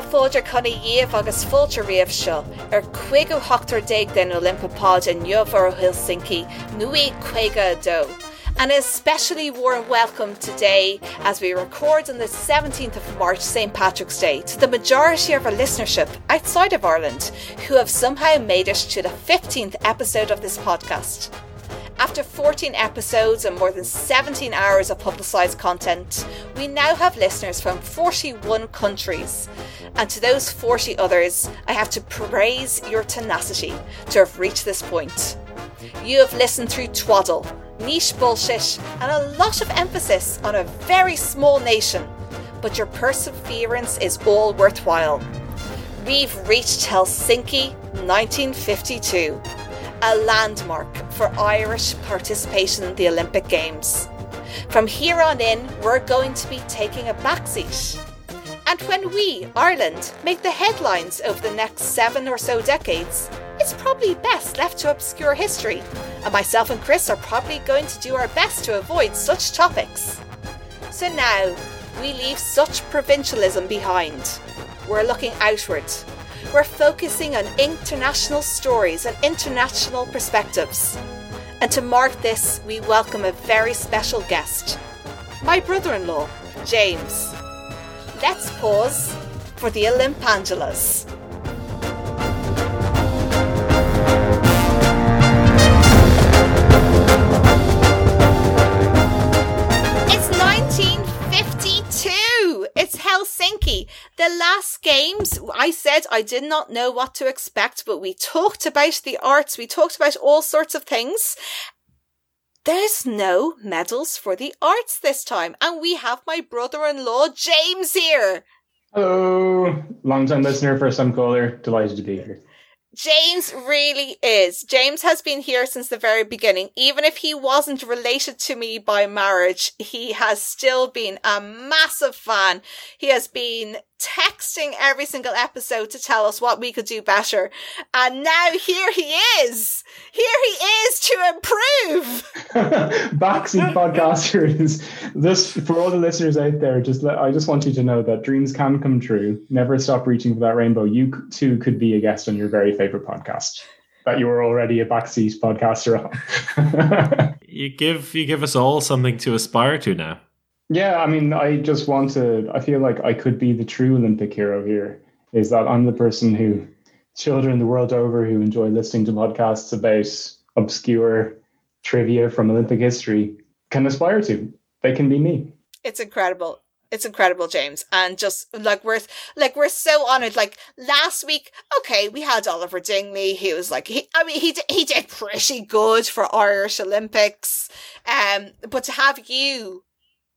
Ina fóidir conna díobh agus fóilte riamh seo ar 58 déag den Olympe Pod in Nueva Helsinki, Nui Quega Do. An especially warm welcome today as we record on the 17th of March, St. Patrick's Day, to the majority of our listenership outside of Ireland who have somehow made it to the 15th episode of this podcast. After 14 episodes and more than 17 hours of publicised content, we now have listeners from 41 countries. And to those 40 others, I have to praise your tenacity to have reached this point. You have listened through twaddle, niche bullshit, and a lot of emphasis on a very small nation, but your perseverance is all worthwhile. We've reached Helsinki 1952. A landmark for Irish participation in the Olympic Games. From here on in, we're going to be taking a backseat. And when we, Ireland, make the headlines over the next 7 or so decades, it's probably best left to obscure history, and myself and Chris are probably going to do our best to avoid such topics. So now, we leave such provincialism behind. We're looking outward. We're focusing on international stories and international perspectives. And to mark this, we welcome a very special guest, my brother-in-law, James. Let's pause for the Olympangelas. Helsinki, the last games, I said I did not know what to expect, but we talked about the arts, we talked about all sorts of things. There's no medals for the arts this time, and we have my brother-in-law James here. Hello, long-time listener, first-time caller, delighted to be here. James really is. James has been here since the very beginning. Even if he wasn't related to me by marriage, he has still been a massive fan. He has been texting every single episode to tell us what we could do better. And now here he is. Here he is to improve. Backseat podcasters. This, for all the listeners out there, I just want you to know that dreams can come true. Never stop reaching for that rainbow. You too could be a guest on your very favorite podcast that you were already a backseat podcaster on. You give us all something to aspire to now. Yeah, I mean, I feel like I could be the true Olympic hero here, is that I'm the person who children the world over who enjoy listening to podcasts about obscure trivia from Olympic history can aspire to. They can be me. It's incredible. It's incredible, James. And just like we're so honored. Like last week, okay, we had Oliver Dingley. He was like, he did pretty good for Irish Olympics. But to have you,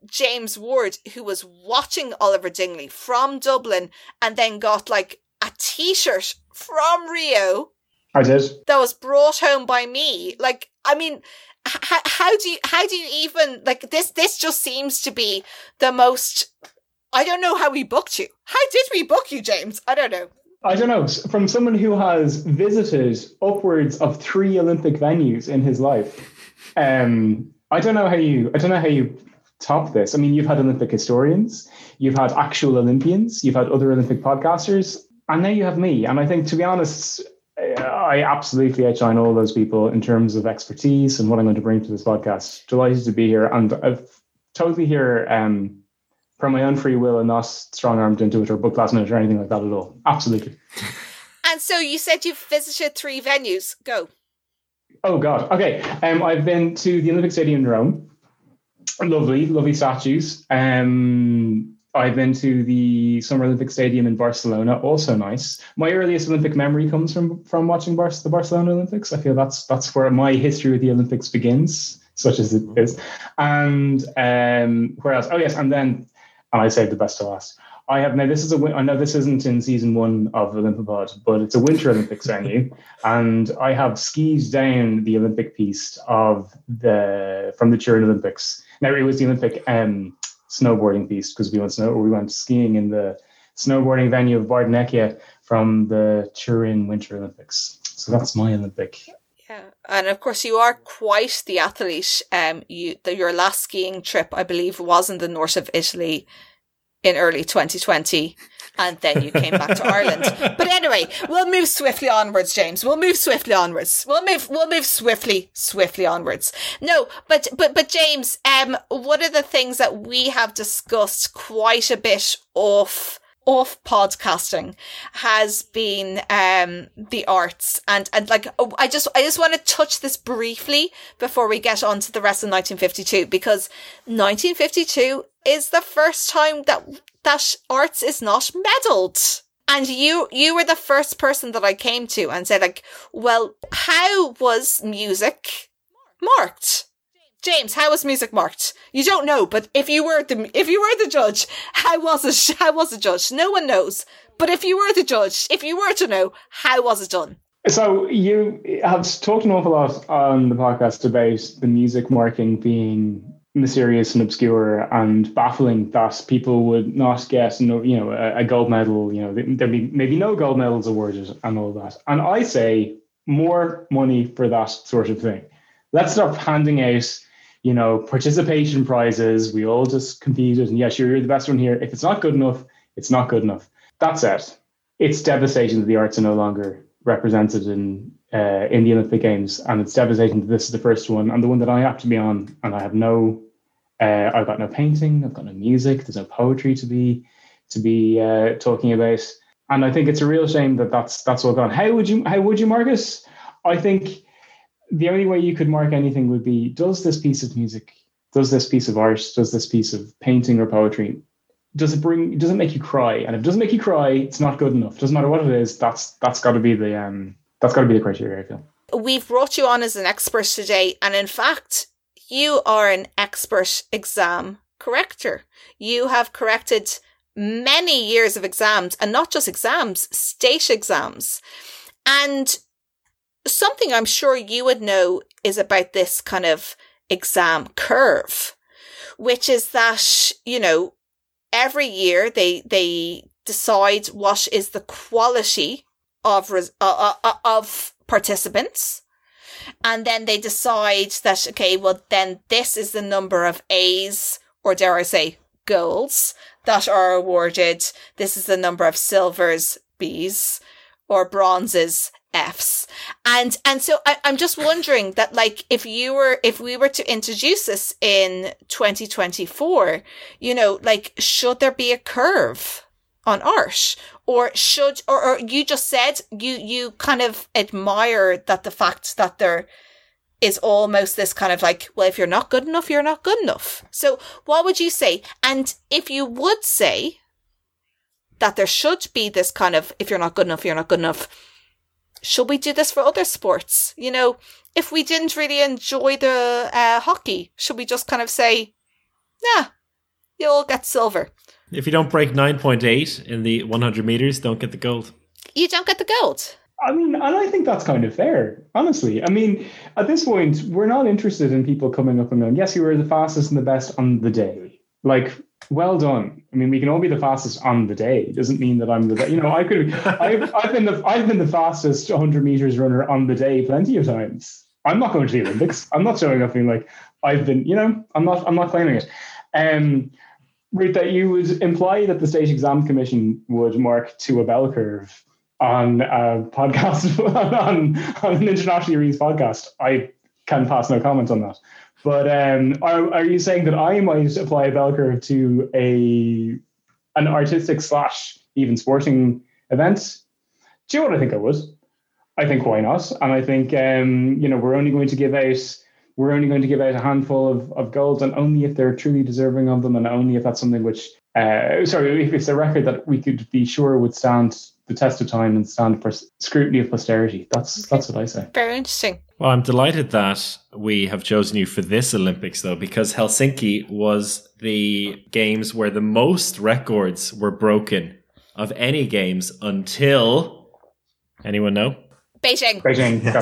James Ward, who was watching Oliver Dingley from Dublin and then got like a t-shirt from Rio. I did. That was brought home by me. Like, I mean, how do you even, like, this just seems to be the most, I don't know how we booked you. How did we book you, James? I don't know. From someone who has visited upwards of 3 Olympic venues in his life. I don't know how you top this. I mean, you've had Olympic historians, you've had actual Olympians, you've had other Olympic podcasters, and now you have me. And I think, to be honest, I absolutely outshine all those people in terms of expertise and what I'm going to bring to this podcast. Delighted to be here, and I'm totally here from my own free will and not strong-armed into it or booked last minute or anything like that at all. Absolutely. And so you said you've visited 3 venues. Go. Oh, God. Okay. I've been to the Olympic Stadium in Rome. Lovely, lovely statues. I've been to the Summer Olympic Stadium in Barcelona, also nice. My earliest Olympic memory comes from watching the Barcelona Olympics. I feel that's where my history with the Olympics begins, such as it is. And where else? Oh yes, and I saved the best to last. I have now. I know this isn't in season 1 of Olympe Pod, but it's a Winter Olympics venue, and I have skied down the Olympic piste from the Turin Olympics. Now it was the Olympic snowboarding piece because we went skiing in the snowboarding venue of Bardonecchia from the Turin Winter Olympics. So that's my Olympic. Yeah, and of course you are quite the athlete. Your last skiing trip, I believe, was in the north of Italy in early 2020. And then you came back to Ireland. But anyway, we'll move swiftly onwards, James. We'll move swiftly onwards. No, but James, one of the things that we have discussed quite a bit off podcasting has been, the arts. And like, I just want to touch this briefly before we get on to the rest of 1952, because 1952 is the first time that arts is not meddled. And you were the first person that I came to and said, like, well, how was music marked? James, how was music marked? You don't know, but if you were the judge, how was it judged? No one knows. But if you were the judge, if you were to know, how was it done? So you have talked an awful lot on the podcast about the music marking being mysterious and obscure and baffling, that people would not get, a gold medal, there'd be maybe no gold medals awarded and all that. And I say more money for that sort of thing. Let's stop handing out, participation prizes. We all just competed and yes, you're the best one here. If it's not good enough, it's not good enough. That's it. It's devastating that the arts are no longer represented in the Olympic Games, and it's devastating that this is the first one and the one that I have to be on, and I have I've got no painting, I've got no music, there's no poetry to be talking about, and I think it's a real shame that that's all gone. How would you mark it? I think the only way you could mark anything would be, does this piece of music, does this piece of art, does this piece of painting or poetry, does it make you cry? And if it doesn't make you cry, it's not good enough. Doesn't matter what it is. That's got to be the That's got to be the criteria, I feel. We've brought you on as an expert today. And in fact, you are an expert exam corrector. You have corrected many years of exams, and not just exams, state exams. And something I'm sure you would know is about this kind of exam curve, which is that, every year they decide what is the quality of participants, and then they decide that, okay, well then this is the number of A's, or dare I say golds, that are awarded. This is the number of silvers, B's, or bronzes, F's. And so I'm just wondering that, like, if we were to introduce this in 2024, should there be a curve on art? Or you just said you kind of admire that, the fact that there is almost this kind of like, well, if you're not good enough, you're not good enough. So what would you say? And if you would say that there should be this kind of, if you're not good enough, you're not good enough, should we do this for other sports? If we didn't really enjoy the hockey, should we just kind of say, nah, you all get silver? If you don't break 9.8 in the 100 meters, don't get the gold. You don't get the gold. I mean, and I think that's kind of fair, honestly. I mean, at this point, we're not interested in people coming up and going, yes, you were the fastest and the best on the day. Like, well done. I mean, we can all be the fastest on the day. It doesn't mean that I'm the best. I've been the fastest 100 meters runner on the day plenty of times. I'm not going to the Olympics. I'm not showing up being like, I've been, I'm not claiming it. Ruth, that you would imply that the State Exam Commission would mark to a bell curve on a podcast, on an internationally reads podcast. I can pass no comment on that. But are you saying that I might apply a bell curve to an artistic / even sporting event? Do you know what I think I would? I think, why not? And I think, we're only going to give out a handful of golds, and only if they're truly deserving of them, and only if that's something which, if it's a record that we could be sure would stand the test of time and stand for scrutiny of posterity. That's what I say. Very interesting. Well, I'm delighted that we have chosen you for this Olympics, though, because Helsinki was the games where the most records were broken of any games until, anyone know? Beijing. Yes.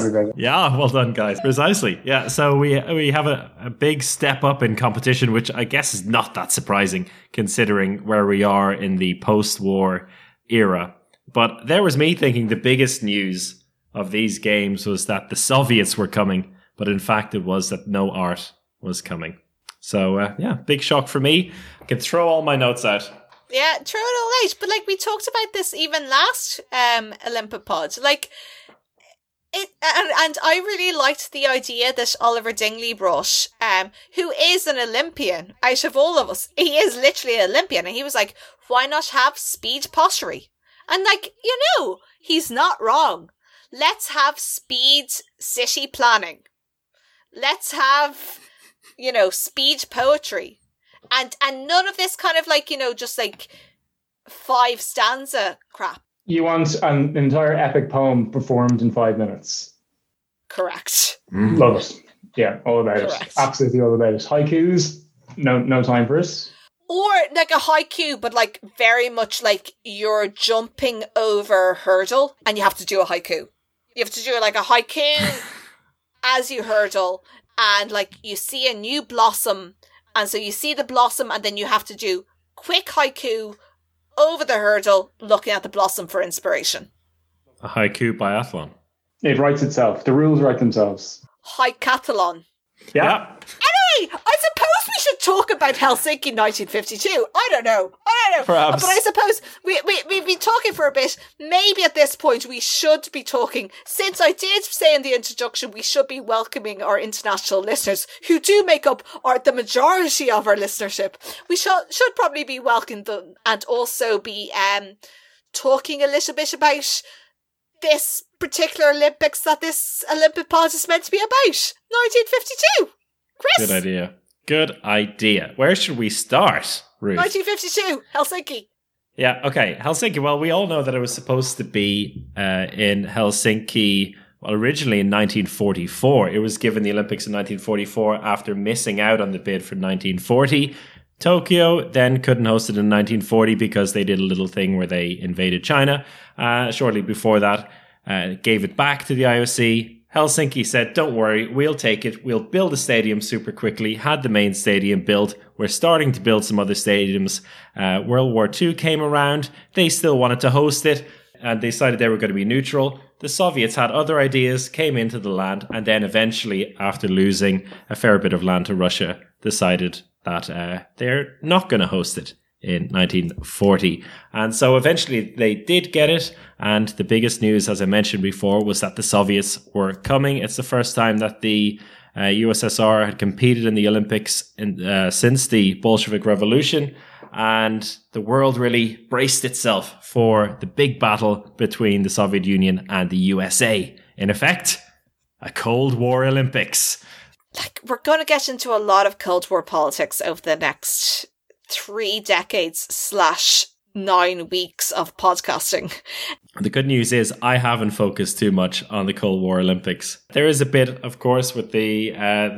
Beijing. Yeah, well done, guys. Precisely. Yeah, so we have a big step up in competition, which I guess is not that surprising considering where we are in the post-war era. But there was me thinking the biggest news of these games was that the Soviets were coming, but in fact it was that no art was coming. So, big shock for me. I can throw all my notes out. Yeah, throw it all out. But like we talked about this even last Olympe Pod, like it, and I really liked the idea that Oliver Dingley brought, who is an Olympian out of all of us. He is literally an Olympian, and he was like, "Why not have speed pottery?" And like, you know, he's not wrong. Let's have speed city planning. Let's have, you know, speed poetry. And none of this kind of like, you know, just like five stanza crap. You want an entire epic poem performed in 5 minutes. Correct. Mm-hmm. Love it. Yeah, all about it. Absolutely all about it. Haikus, no time for us. Or like a haiku, but like very much like you're jumping over a hurdle and you have to do a haiku. You have to do like a haiku as you hurdle, and like you see a new blossom. And so you see the blossom, and then you have to do quick haiku over the hurdle, looking at the blossom for inspiration. A haiku biathlon. It writes itself. The rules write themselves. Haikathlon. Yeah. Anyway, I suppose we should talk about Helsinki 1952. I don't know. Perhaps. But I suppose we've been talking for a bit. Maybe at this point we should be talking. Since I did say in the introduction, we should be welcoming our international listeners who do make up the majority of our listenership. We should probably be welcoming them and also be talking a little bit about this particular Olympics that this Olympic pod is meant to be about. 1952. Chris? Good idea. Where should we start, Ruth? 1952, Helsinki. Yeah, okay, Helsinki. Well, we all know that it was supposed to be in Helsinki, well, originally in 1944. It was given the Olympics in 1944 after missing out on the bid for 1940. Tokyo then couldn't host it in 1940 because they did a little thing where they invaded China shortly before that, gave it back to the IOC. Helsinki said, don't worry, we'll take it. We'll build a stadium super quickly. Had the main stadium built. We're starting to build some other stadiums. World War II came around. They still wanted to host it, and they decided they were going to be neutral. The Soviets had other ideas, came into the land, and then eventually, after losing a fair bit of land to Russia, decided that they're not going to host it in 1940. And so eventually they did get it. And the biggest news, as I mentioned before, was that the Soviets were coming. It's the first time that the USSR had competed in the Olympics since the Bolshevik Revolution. And the world really braced itself for the big battle between the Soviet Union and the USA. In effect, a Cold War Olympics. Like, we're going to get into a lot of Cold War politics over the next 3 decades/9 weeks of podcasting. The good news is I haven't focused too much on the Cold War Olympics. There is a bit, of course, with the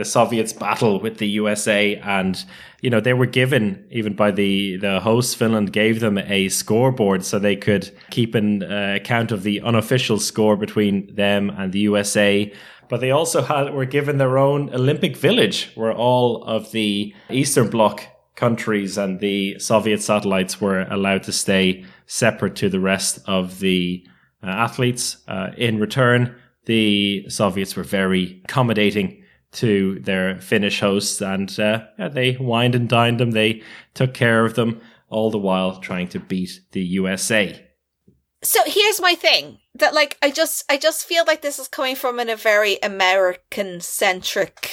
Soviets' battle with the USA, and you know they were given, even by the host Finland, gave them a scoreboard so they could keep an account of the unofficial score between them and the USA. But they also were given their own Olympic village, where all of the Eastern Bloc countries and the Soviet satellites were allowed to stay separate to the rest of the athletes. In return, the Soviets were very accommodating to their Finnish hosts, and they wined and dined them. They took care of them, all the while trying to beat the USA. So here's my thing, that like I just feel like this is coming from in a very American-centric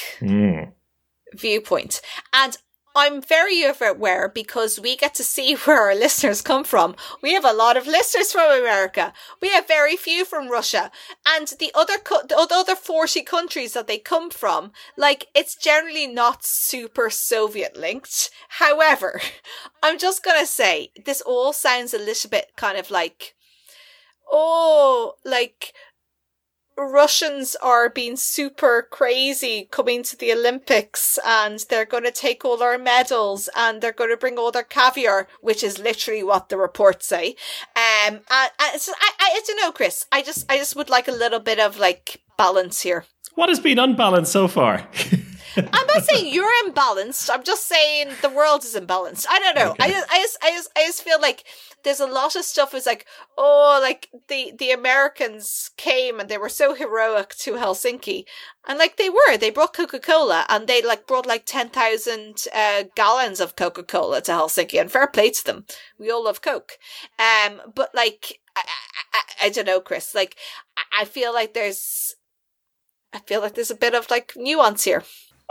viewpoint, and I'm very aware because we get to see where our listeners come from. We have a lot of listeners from America. We have very few from Russia, and the other 40 countries that they come from, like it's generally not super Soviet linked. However, I'm just gonna say this all sounds a little bit kind of like, oh, like Russians are being super crazy coming to the Olympics, and they're going to take all our medals, and they're going to bring all their caviar, which is literally what the reports say. I don't know, Chris. I just would like a little bit of like balance here. What has been unbalanced so far? I'm not saying you're imbalanced. I'm just saying the world is imbalanced. I don't know. Okay. I just feel like there's a lot of stuff is like, oh, like the Americans came and they were so heroic to Helsinki. And like they were, they brought Coca-Cola and they like brought like 10,000 gallons of Coca-Cola to Helsinki, and fair play to them. We all love Coke. But like, I don't know, Chris, like I feel like there's a bit of like nuance here.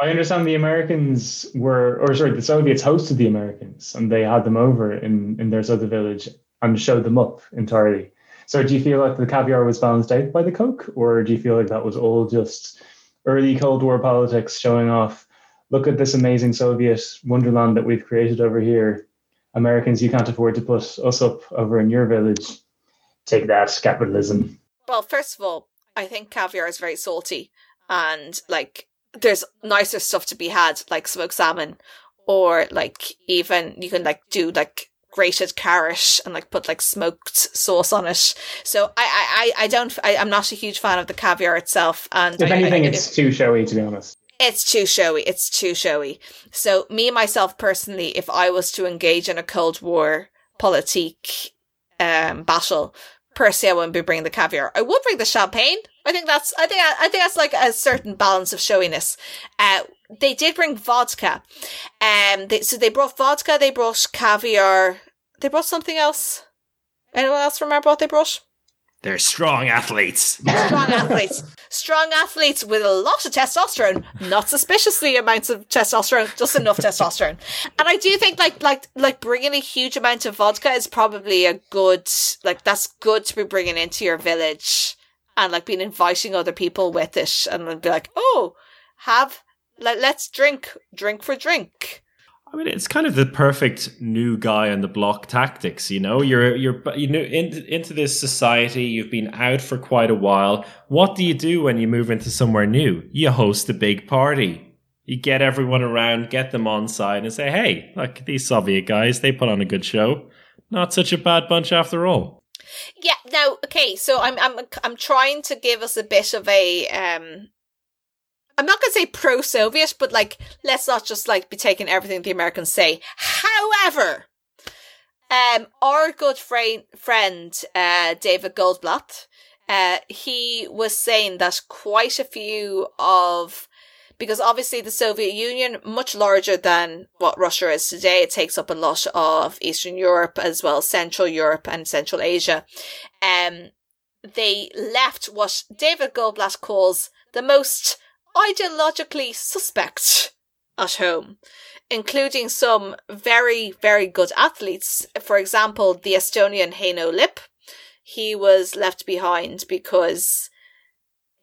I understand the Americans the Soviets hosted the Americans and they had them over in their Soda village and showed them up entirely. So do you feel like the caviar was balanced out by the Coke, or do you feel like that was all just early Cold War politics showing off, look at this amazing Soviet wonderland that we've created over here. Americans, you can't afford to put us up over in your village. Take that, capitalism. Well, first of all, I think caviar is very salty, and like there's nicer stuff to be had, like smoked salmon, or like even you can like do like grated carrot and like put like smoked sauce on it. So I'm not a huge fan of the caviar itself. And if anything, it's too showy, to be honest. It's too showy. So me, myself, personally, if I was to engage in a Cold War politique battle, per se, I wouldn't be bringing the caviar. I would bring the champagne. I think that's like a certain balance of showiness. They did bring vodka. They brought vodka, they brought caviar, they brought something else. Anyone else remember what they brought? They're strong athletes. Strong athletes with a lot of testosterone. Not suspiciously amounts of testosterone, just enough testosterone. And I do think like bringing a huge amount of vodka is probably a good, like that's good to be bringing into your village and like being inviting other people with it and be like, oh, let's drink for drink. I mean, it's kind of the perfect new guy on the block tactics, you know? You're into this society, you've been out for quite a while. What do you do when you move into somewhere new? You host a big party. You get everyone around, get them on side and say, hey, look, these Soviet guys, they put on a good show. Not such a bad bunch after all. Yeah, now, okay, so I'm trying to give us a bit of a... I'm not going to say pro-Soviet, but like, let's not just like be taking everything the Americans say. However, our good friend, David Goldblatt, he was saying that quite a few of, because obviously the Soviet Union, much larger than what Russia is today, it takes up a lot of Eastern Europe as well as Central Europe and Central Asia. They left what David Goldblatt calls the most ideologically suspect at home, including some very, very good athletes. For example, the Estonian Heino Lip. He was left behind because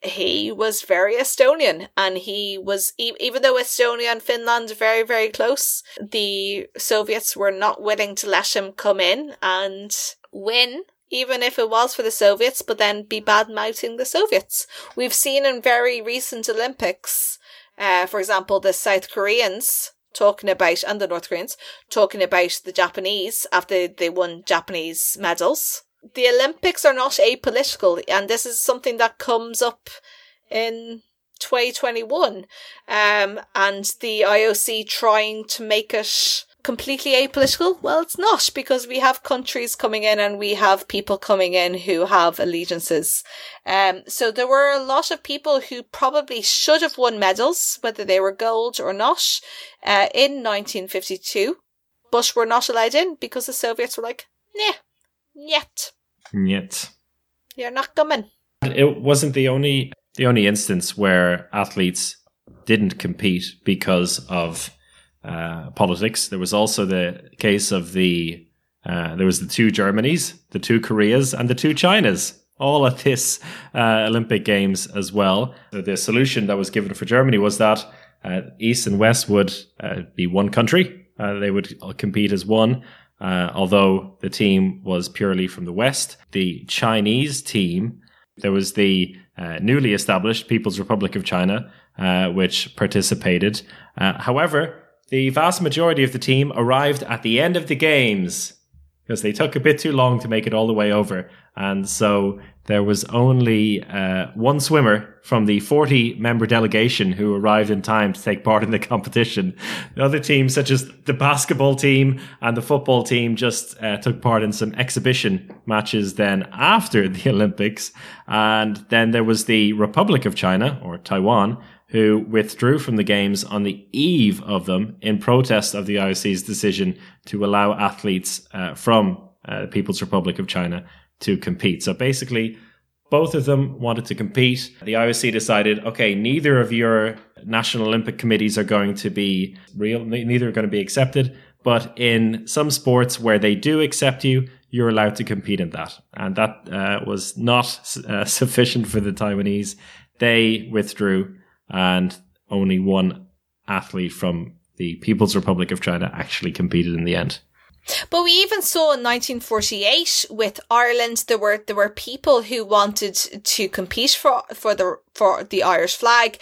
he was very Estonian, and he was, even though Estonia and Finland are very, very close, the Soviets were not willing to let him come in and win, even if it was for the Soviets, but then be bad-mouthing the Soviets. We've seen in very recent Olympics, for example, the South Koreans talking about, and the North Koreans, talking about the Japanese after they won Japanese medals. The Olympics are not apolitical, and this is something that comes up in 2021, and the IOC trying to make it completely apolitical? Well, it's not, because we have countries coming in and we have people coming in who have allegiances. So there were a lot of people who probably should have won medals, whether they were gold or not, in 1952, but were not allowed in because the Soviets were like, Nyet. You're not coming. It wasn't the only instance where athletes didn't compete because of politics. There was also the case of the two Germanys, the two Koreas, and the two Chinas, all at this Olympic Games as well. So the solution that was given for Germany was that East and West would be one country. They would compete as one, although the team was purely from the West. The Chinese team, there was the newly established People's Republic of China, which participated. However, the vast majority of the team arrived at the end of the games because they took a bit too long to make it all the way over And so there was only one swimmer from the 40-member delegation who arrived in time to take part in the competition. The other teams, such as the basketball team and the football team, just took part in some exhibition matches then after the Olympics. And then there was the Republic of China, or Taiwan, who withdrew from the games on the eve of them in protest of the IOC's decision to allow athletes from the People's Republic of China to compete. So basically, both of them wanted to compete. The IOC decided, okay, neither of your national Olympic committees are going to be real, neither are going to be accepted. But in some sports where they do accept you, you're allowed to compete in that. And that was not sufficient for the Taiwanese. They withdrew, and only one athlete from the People's Republic of China actually competed in the end. But we even saw in 1948 with Ireland, there were people who wanted to compete for the Irish flag.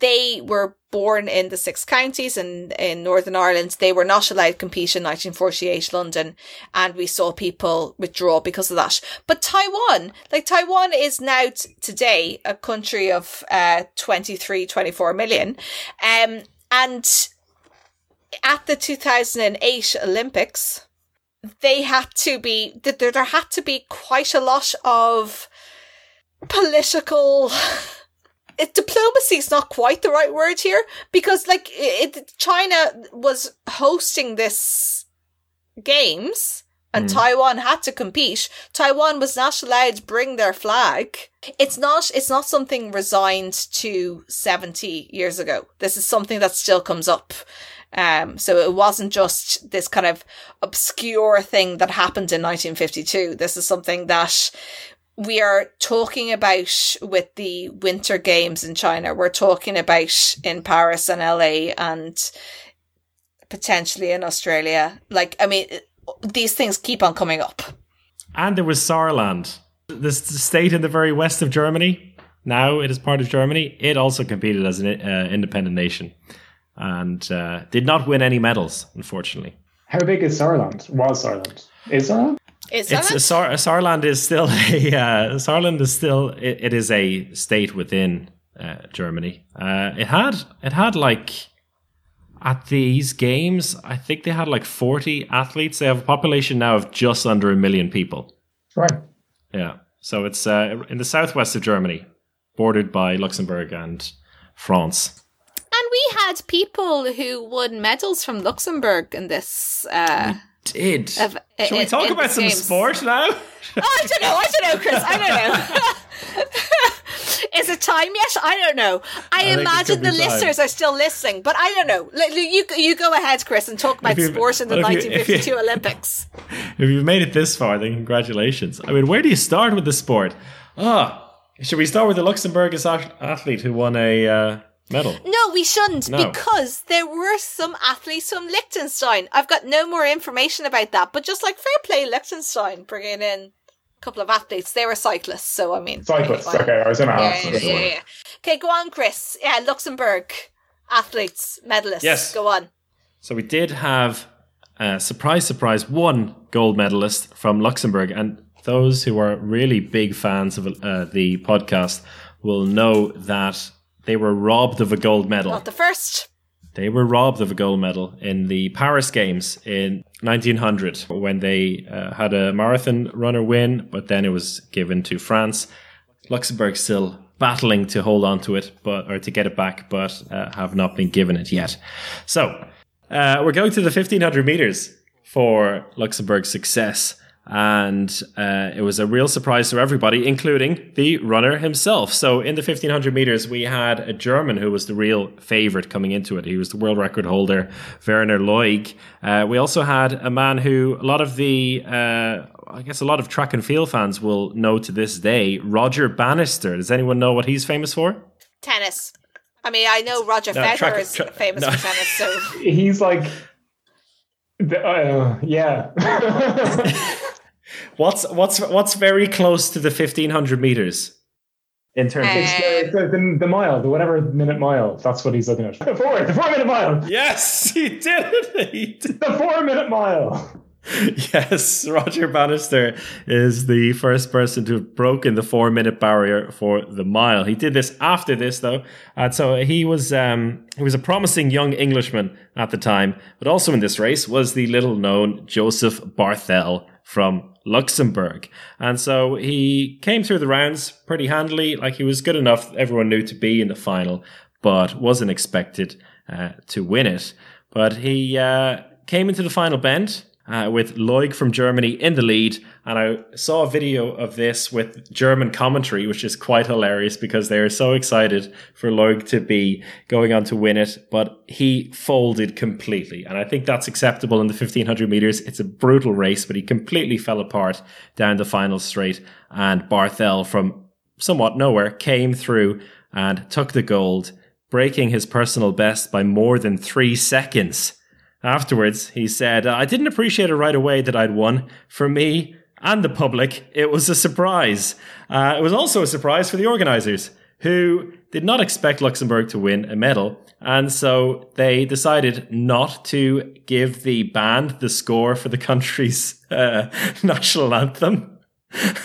They were born in the Six Counties and in Northern Ireland. They were not allowed to compete in 1948 London, and we saw people withdraw because of that. But Taiwan is now today a country of 24 million, and at the 2008 Olympics, there had to be quite a lot of political diplomacy is not quite the right word here, because China was hosting this games and Taiwan had to compete. Taiwan was not allowed to bring their flag. It's not something resigned to 70 years ago. This is something that still comes up. So it wasn't just this kind of obscure thing that happened in 1952. This is something that we are talking about with the Winter Games in China. We're talking about in Paris and LA and potentially in Australia. These things keep on coming up. And there was Saarland, this state in the very west of Germany. Now it is part of Germany. It also competed as an independent nation. And did not win any medals, unfortunately. How big is Saarland? Is Saarland? Saarland is still it is a state within Germany. It had at these games, I think they had 40 athletes. They have a population now of just under 1 million people. Right. Yeah. So it's in the southwest of Germany, bordered by Luxembourg and France. And we had people who won medals from Luxembourg in this. We did. Should we talk about some sport now? I don't know, Chris. I don't know. Is it time yet? I don't know. I imagine the listeners are still listening, but I don't know. You go ahead, Chris, and talk about sport in the 1952 Olympics. If you've made it this far, then congratulations. I mean, where do you start with the sport? Should we start with the Luxembourg athlete who won a... medal. No, we shouldn't, because there were some athletes from Liechtenstein. I've got no more information about that, but just fair play Liechtenstein, bringing in a couple of athletes. They were cyclists, so I mean. Cyclists, okay, I was in a half. Yeah. Okay, go on, Chris. Yeah, Luxembourg athletes, medalists. Yes. Go on. So we did have, surprise, one gold medalist from Luxembourg, and those who are really big fans of the podcast will know that they were robbed of a gold medal. Not the first. They were robbed of a gold medal in the Paris Games in 1900 when they had a marathon runner win, but then it was given to France. Luxembourg still battling to hold on to it, or to get it back, but have not been given it yet. So we're going to the 1500 meters for Luxembourg's success. And it was a real surprise to everybody, including the runner himself. So in the 1500 meters, we had a German who was the real favorite coming into it. He was the world record holder, Werner Lueg. We also had a man who a lot of track and field fans will know to this day, Roger Bannister. Does anyone know what he's famous for? Tennis. I mean, I know Roger Federer is famous for tennis. So he's yeah. What's very close to the 1500 meters in terms of the mile, the whatever minute mile? That's what he's looking at. The 4-minute mile. Yes, he did it. The 4-minute mile. Yes, Roger Bannister is the first person to have broken the 4-minute barrier for the mile. He did this after this, though. So he was a promising young Englishman at the time, but also in this race was the little-known Joseph Barthel from Luxembourg. And so he came through the rounds pretty handily. Like, he was good enough, everyone knew, to be in the final, but wasn't expected to win it. But he came into the final bend with Lueg from Germany in the lead. And I saw a video of this with German commentary, which is quite hilarious because they are so excited for Lueg to be going on to win it. But he folded completely. And I think that's acceptable in the 1500 meters. It's a brutal race, but he completely fell apart down the final straight. And Barthel, from somewhat nowhere, came through and took the gold, breaking his personal best by more than 3 seconds. Afterwards, he said, I didn't appreciate it right away that I'd won. For me and the public, it was a surprise. It was also a surprise for the organizers, who did not expect Luxembourg to win a medal. And so they decided not to give the band the score for the country's national anthem.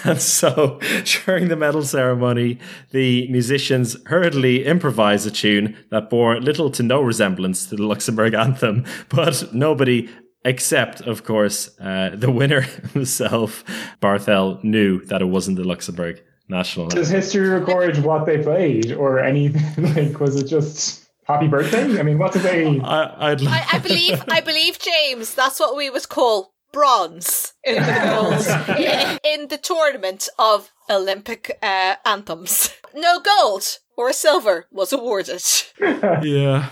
And so during the medal ceremony, the musicians hurriedly improvised a tune that bore little to no resemblance to the Luxembourg anthem, but nobody except, of course, the winner himself, Barthel, knew that it wasn't the Luxembourg national anthem. Does history record what they played or anything? Like, was it just happy birthday? I mean, what did they... I believe, James, that's what we would call bronze in the gold in the tournament of Olympic anthems. No gold or silver was awarded. Yeah.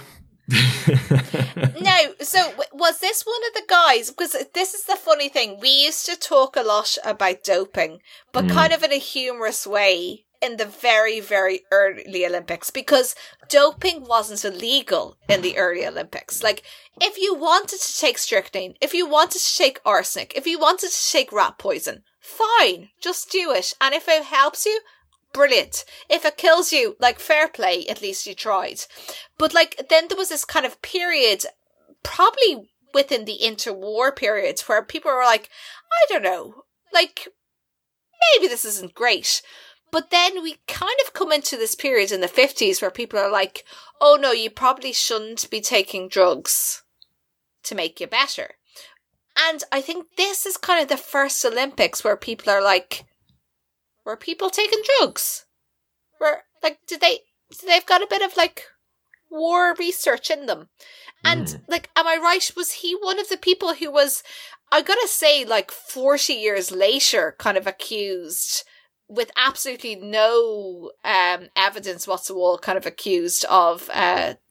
Now, so was this one of the guys, because this is the funny thing, we used to talk a lot about doping, but kind of in a humorous way in the very, very early Olympics, because doping wasn't illegal in the early Olympics. Like, if you wanted to take strychnine, if you wanted to take arsenic, if you wanted to take rat poison, fine, just do it. And if it helps you, brilliant. If it kills you, like, fair play, at least you tried. But, like, then there was this kind of period, probably within the interwar periods, where people were like, I don't know, like, maybe this isn't great. But then we kind of come into this period in the 50s where people are like, oh no, you probably shouldn't be taking drugs to make you better. And I think this is kind of the first Olympics where people are like, were people taking drugs? Were, like, they've got a bit of, like, war research in them. And, like, am I right? Was he one of the people who was, I gotta say, like, 40 years later kind of accused, with absolutely no evidence whatsoever, kind of accused of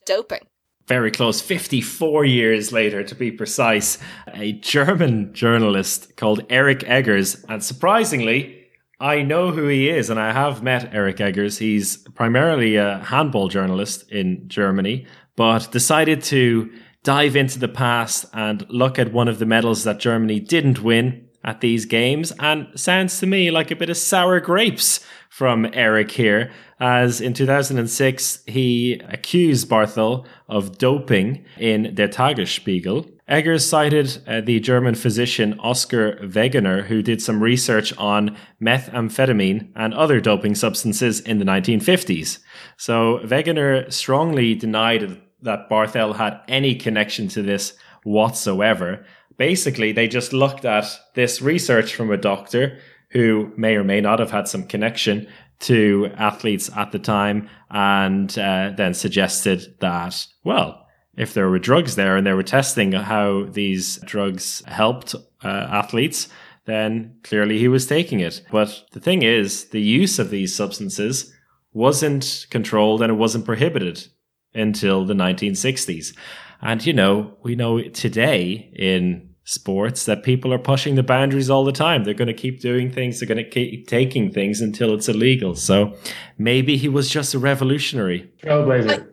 doping? Very close, 54 years later to be precise, a German journalist called Eric Eggers. And surprisingly, I know who he is, and I have met Eric Eggers. He's primarily a handball journalist in Germany, but decided to dive into the past and look at one of the medals that Germany didn't win at these games, and sounds to me like a bit of sour grapes from Eric here, as in 2006 he accused Barthel of doping in Der Tagesspiegel. Eggers cited the German physician Oskar Wegener, who did some research on methamphetamine and other doping substances in the 1950s. So Wegener strongly denied that Barthel had any connection to this whatsoever. Basically, they just looked at this research from a doctor who may or may not have had some connection to athletes at the time, and then suggested that, well, if there were drugs there and they were testing how these drugs helped athletes, then clearly he was taking it. But the thing is, the use of these substances wasn't controlled and it wasn't prohibited until the 1960s. And, you know, we know today in sports that people are pushing the boundaries all the time. They're going to keep doing things. They're going to keep taking things until it's illegal. So maybe he was just a revolutionary. Trailblazer.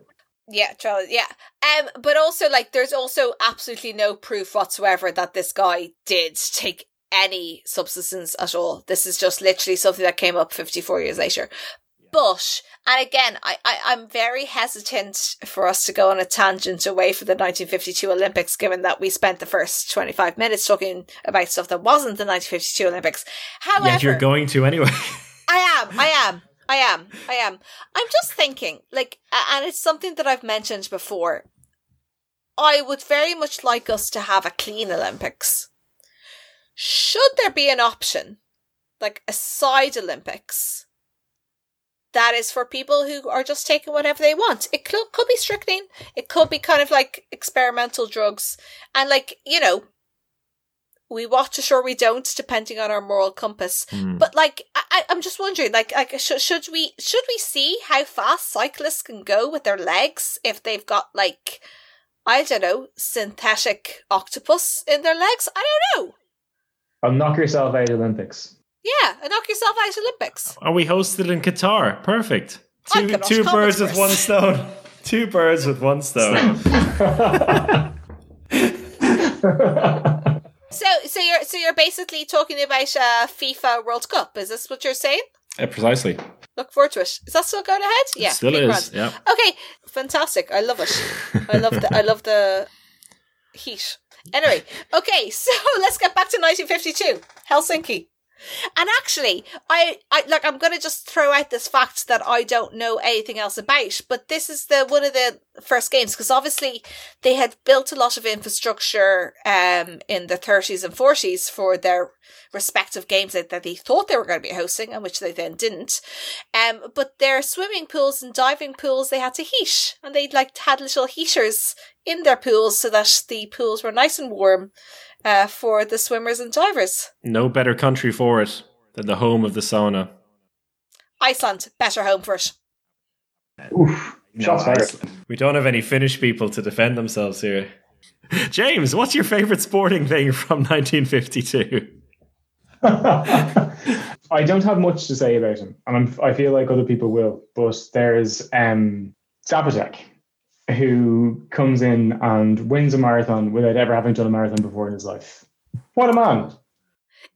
Yeah, yeah. But also, like, there's also absolutely no proof whatsoever that this guy did take any substance at all. This is just literally something that came up 54 years later. But, and again, I'm very hesitant for us to go on a tangent away from the 1952 Olympics, given that we spent the first 25 minutes talking about stuff that wasn't the 1952 Olympics. However, yet you're going to anyway. I am. I'm just thinking, like, and it's something that I've mentioned before. I would very much like us to have a clean Olympics. Should there be an option, like a side Olympics, that is for people who are just taking whatever they want? It could be strychnine. It could be kind of like experimental drugs. And like, you know, we watch or sure we don't, depending on our moral compass. Mm. But like, I'm just wondering, like should we see how fast cyclists can go with their legs if they've got like, I don't know, synthetic octopus in their legs? I don't know. I'll knock yourself out of Olympics. Yeah, and knock yourself out of Olympics. Are we hosted in Qatar? Perfect. Two birds with one stone. Two birds with one stone. So you're basically talking about FIFA World Cup. Is this what you're saying? Yeah, precisely. Look forward to it. Is that still going ahead? Yeah, it still is. Yeah. Okay, fantastic. I love it. I love the heat. Anyway, okay. So let's get back to 1952, Helsinki. And actually, I'm going to just throw out this fact that I don't know anything else about, but this is one of the first games, because obviously they had built a lot of infrastructure in the 30s and 40s for their respective games that they thought they were going to be hosting, and which they then didn't. But their swimming pools and diving pools, they had to heat, and they had little heaters in their pools so that the pools were nice and warm for the swimmers and divers. No better country for it than the home of the sauna. Iceland, better home for it. Oof, no, we don't have any Finnish people to defend themselves here. James, what's your favourite sporting thing from 1952? I don't have much to say about him, and I feel like other people will, but there's Zátopek, who comes in and wins a marathon without ever having done a marathon before in his life. What a man.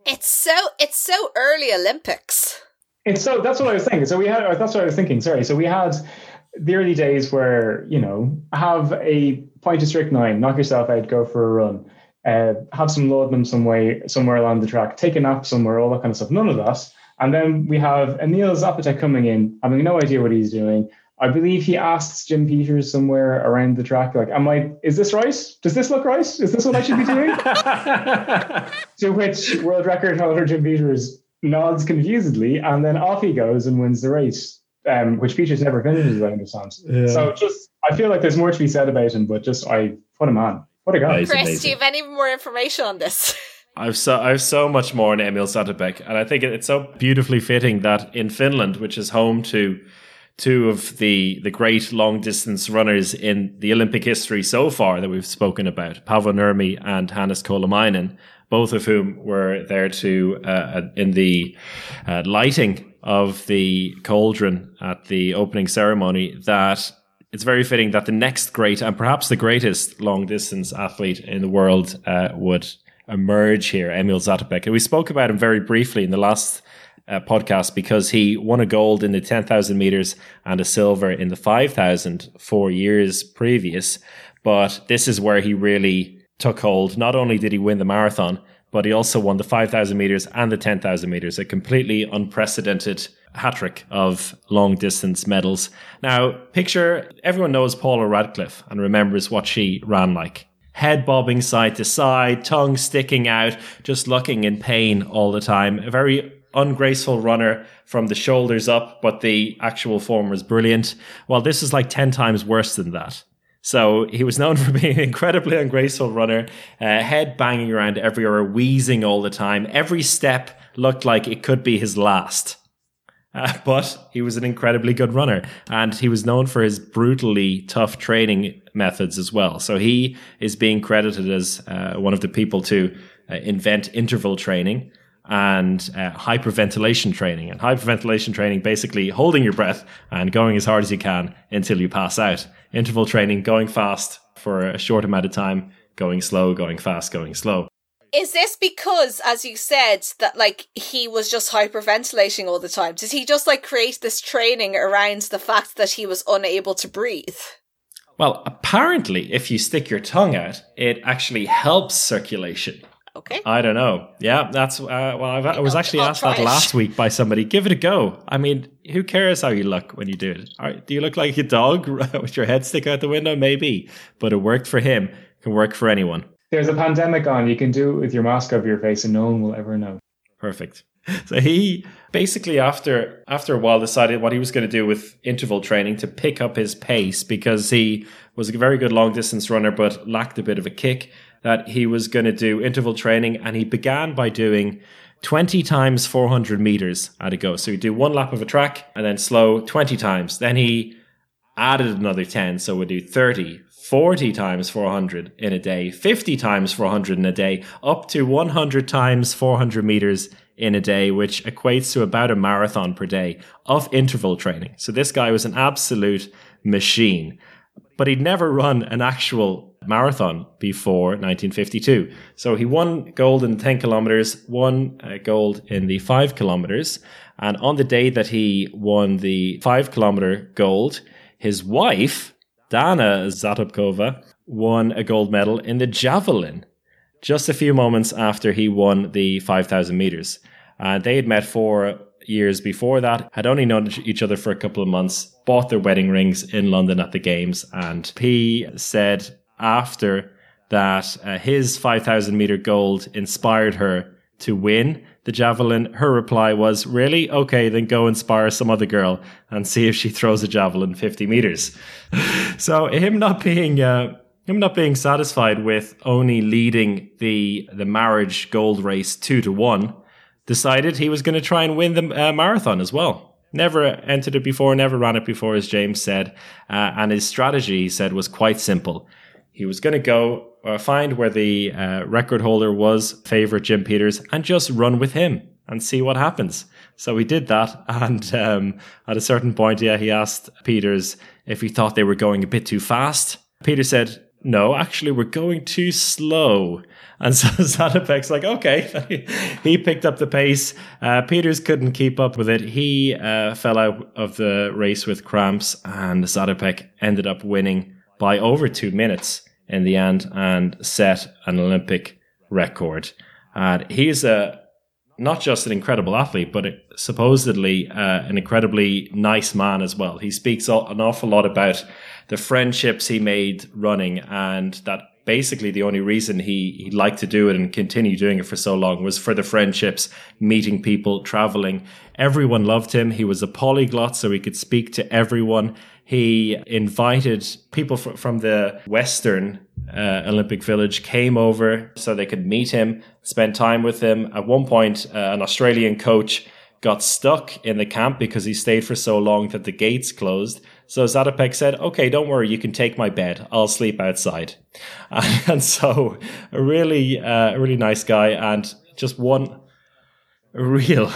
It's so early Olympics. That's what I was thinking. So we had the early days where, you know, have a pint of strychnine, knock yourself out, go for a run, have some laudanum somewhere along the track, take a nap somewhere, all that kind of stuff. None of that. And then we have Emil Zátopek coming in, having no idea what he's doing. I believe he asks Jim Peters somewhere around the track, like, is this right? Does this look right? Is this what I should be doing? To which world record holder Jim Peters nods confusedly, and then off he goes and wins the race, which Peters never finishes, I understand. Yeah. So just, I feel like there's more to be said about him, but just, what a man. What a guy. Chris, do you have any more information on this? I have so much more on Emil Zátopek, and I think it's so beautifully fitting that in Finland, which is home to two of the great long-distance runners in the Olympic history so far that we've spoken about, Paavo Nurmi and Hannes Kolomainen, both of whom were there to in the lighting of the cauldron at the opening ceremony, that it's very fitting that the next great and perhaps the greatest long-distance athlete in the world would emerge here, Emil Zátopek. And we spoke about him very briefly in the last podcast, because he won a gold in the 10,000 meters and a silver in the 5,000 4 years previous. But this is where he really took hold. Not only did he win the marathon, but he also won the 5,000 meters and the 10,000 meters, a completely unprecedented hat-trick of long-distance medals. Now, picture, everyone knows Paula Radcliffe and remembers what she ran like. Head bobbing side to side, tongue sticking out, just looking in pain all the time. A very ungraceful runner from the shoulders up, but the actual form was brilliant. Well, this is like 10 times worse than that. So he was known for being an incredibly ungraceful runner, head banging around everywhere, wheezing all the time. Every step looked like it could be his last. But he was an incredibly good runner, and he was known for his brutally tough training methods as well. So he is being credited as one of the people to invent interval training and hyperventilation training. And hyperventilation training, basically holding your breath and going as hard as you can until you pass out. Interval training, going fast for a short amount of time, going slow, going fast, going slow. Is this because, as you said, that like he was just hyperventilating all the time? Did he just like create this training around the fact that he was unable to breathe? Well, apparently, if you stick your tongue out, it actually helps circulation. Okay. I don't know. Yeah, that's I was actually asked that last week by somebody. Give it a go. I mean, who cares how you look when you do it? Right, do you look like a dog with your head stick out the window? Maybe, but it worked for him. It can work for anyone. There's a pandemic on. You can do it with your mask over your face, and no one will ever know. Perfect. So he basically, after a while, decided what he was going to do with interval training to pick up his pace, because he was a very good long-distance runner but lacked a bit of a kick, that he was going to do interval training. And he began by doing 20 times 400 meters at a go. So he'd do one lap of a track and then slow 20 times. Then he added another 10, so we'd do 30, 40 times 400 in a day, 50 times 400 in a day, up to 100 times 400 meters in a day, which equates to about a marathon per day of interval training. So this guy was an absolute machine, but he'd never run an actual marathon before 1952. So he won gold in the 10 kilometers, won gold in the 5 kilometers. And on the day that he won the 5 kilometer gold, his wife, Dana Zatopkova, won a gold medal in the javelin just a few moments after he won the 5,000 meters. They had met 4 years before that, had only known each other for a couple of months, bought their wedding rings in London at the Games. And he said after that his 5,000 meter gold inspired her to win the javelin. Her reply was, "Really? Okay, then go inspire some other girl and see if she throws a javelin 50 meters." So him not being satisfied with only leading the marriage gold race 2-1, decided he was going to try and win the marathon as well. Never entered it before, never ran it before, as James said. And his strategy, he said, was quite simple. He was going to go find where the record holder was, favorite Jim Peters, and just run with him and see what happens. So he did that. And at a certain point, he asked Peters if he thought they were going a bit too fast. Peters said, "No, actually, we're going too slow." And so Zatopek's like, okay. He picked up the pace. Peters couldn't keep up with it. He fell out of the race with cramps, and Zatopek ended up winning by over 2 minutes in the end and set an Olympic record. And he's not just an incredible athlete, but supposedly an incredibly nice man as well. He speaks an awful lot about the friendships he made running, and that basically the only reason he liked to do it and continue doing it for so long was for the friendships, meeting people, traveling. Everyone loved him. He was a polyglot, so he could speak to everyone. He invited people from the Western Olympic Village, came over so they could meet him, spend time with him. At one point, an Australian coach got stuck in the camp because he stayed for so long that the gates closed. So Zatopek said, "Okay, don't worry, you can take my bed. I'll sleep outside." And so a really nice guy, and just one real,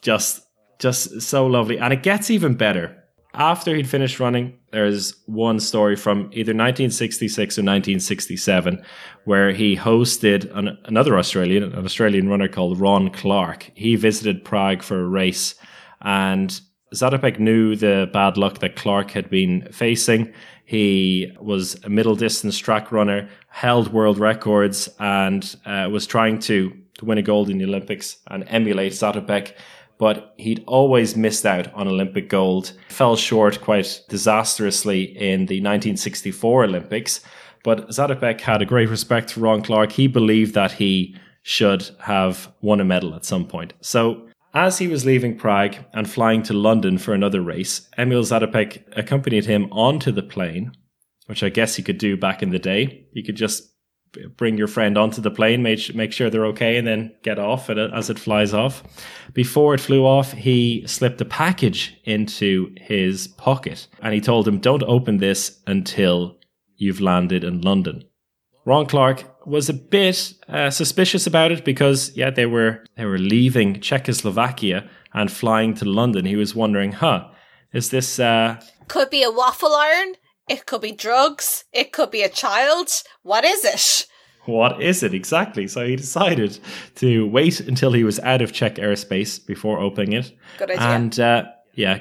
just so lovely. And it gets even better. After he'd finished running, there's one story from either 1966 or 1967 where he hosted another Australian runner called Ron Clark. He visited Prague for a race, and Zatopek knew the bad luck that Clark had been facing. He was a middle distance track runner, held world records, and was trying to win a gold in the Olympics and emulate Zatopek. But he'd always missed out on Olympic gold, fell short quite disastrously in the 1964 Olympics. But Zatopek had a great respect for Ron Clark. He believed that he should have won a medal at some point. So as he was leaving Prague and flying to London for another race, Emil Zatopek accompanied him onto the plane, which I guess he could do back in the day. You could just bring your friend onto the plane, make sure they're okay, and then get off as it flies off. Before it flew off, he slipped a package into his pocket, and he told him, "Don't open this until you've landed in London." Ron Clark was a bit suspicious about it because, they were leaving Czechoslovakia and flying to London. He was wondering, is this... could be a waffle iron? It could be drugs. It could be a child. What is it? what is it exactly? So he decided to wait until he was out of Czech airspace before opening it. Good idea. And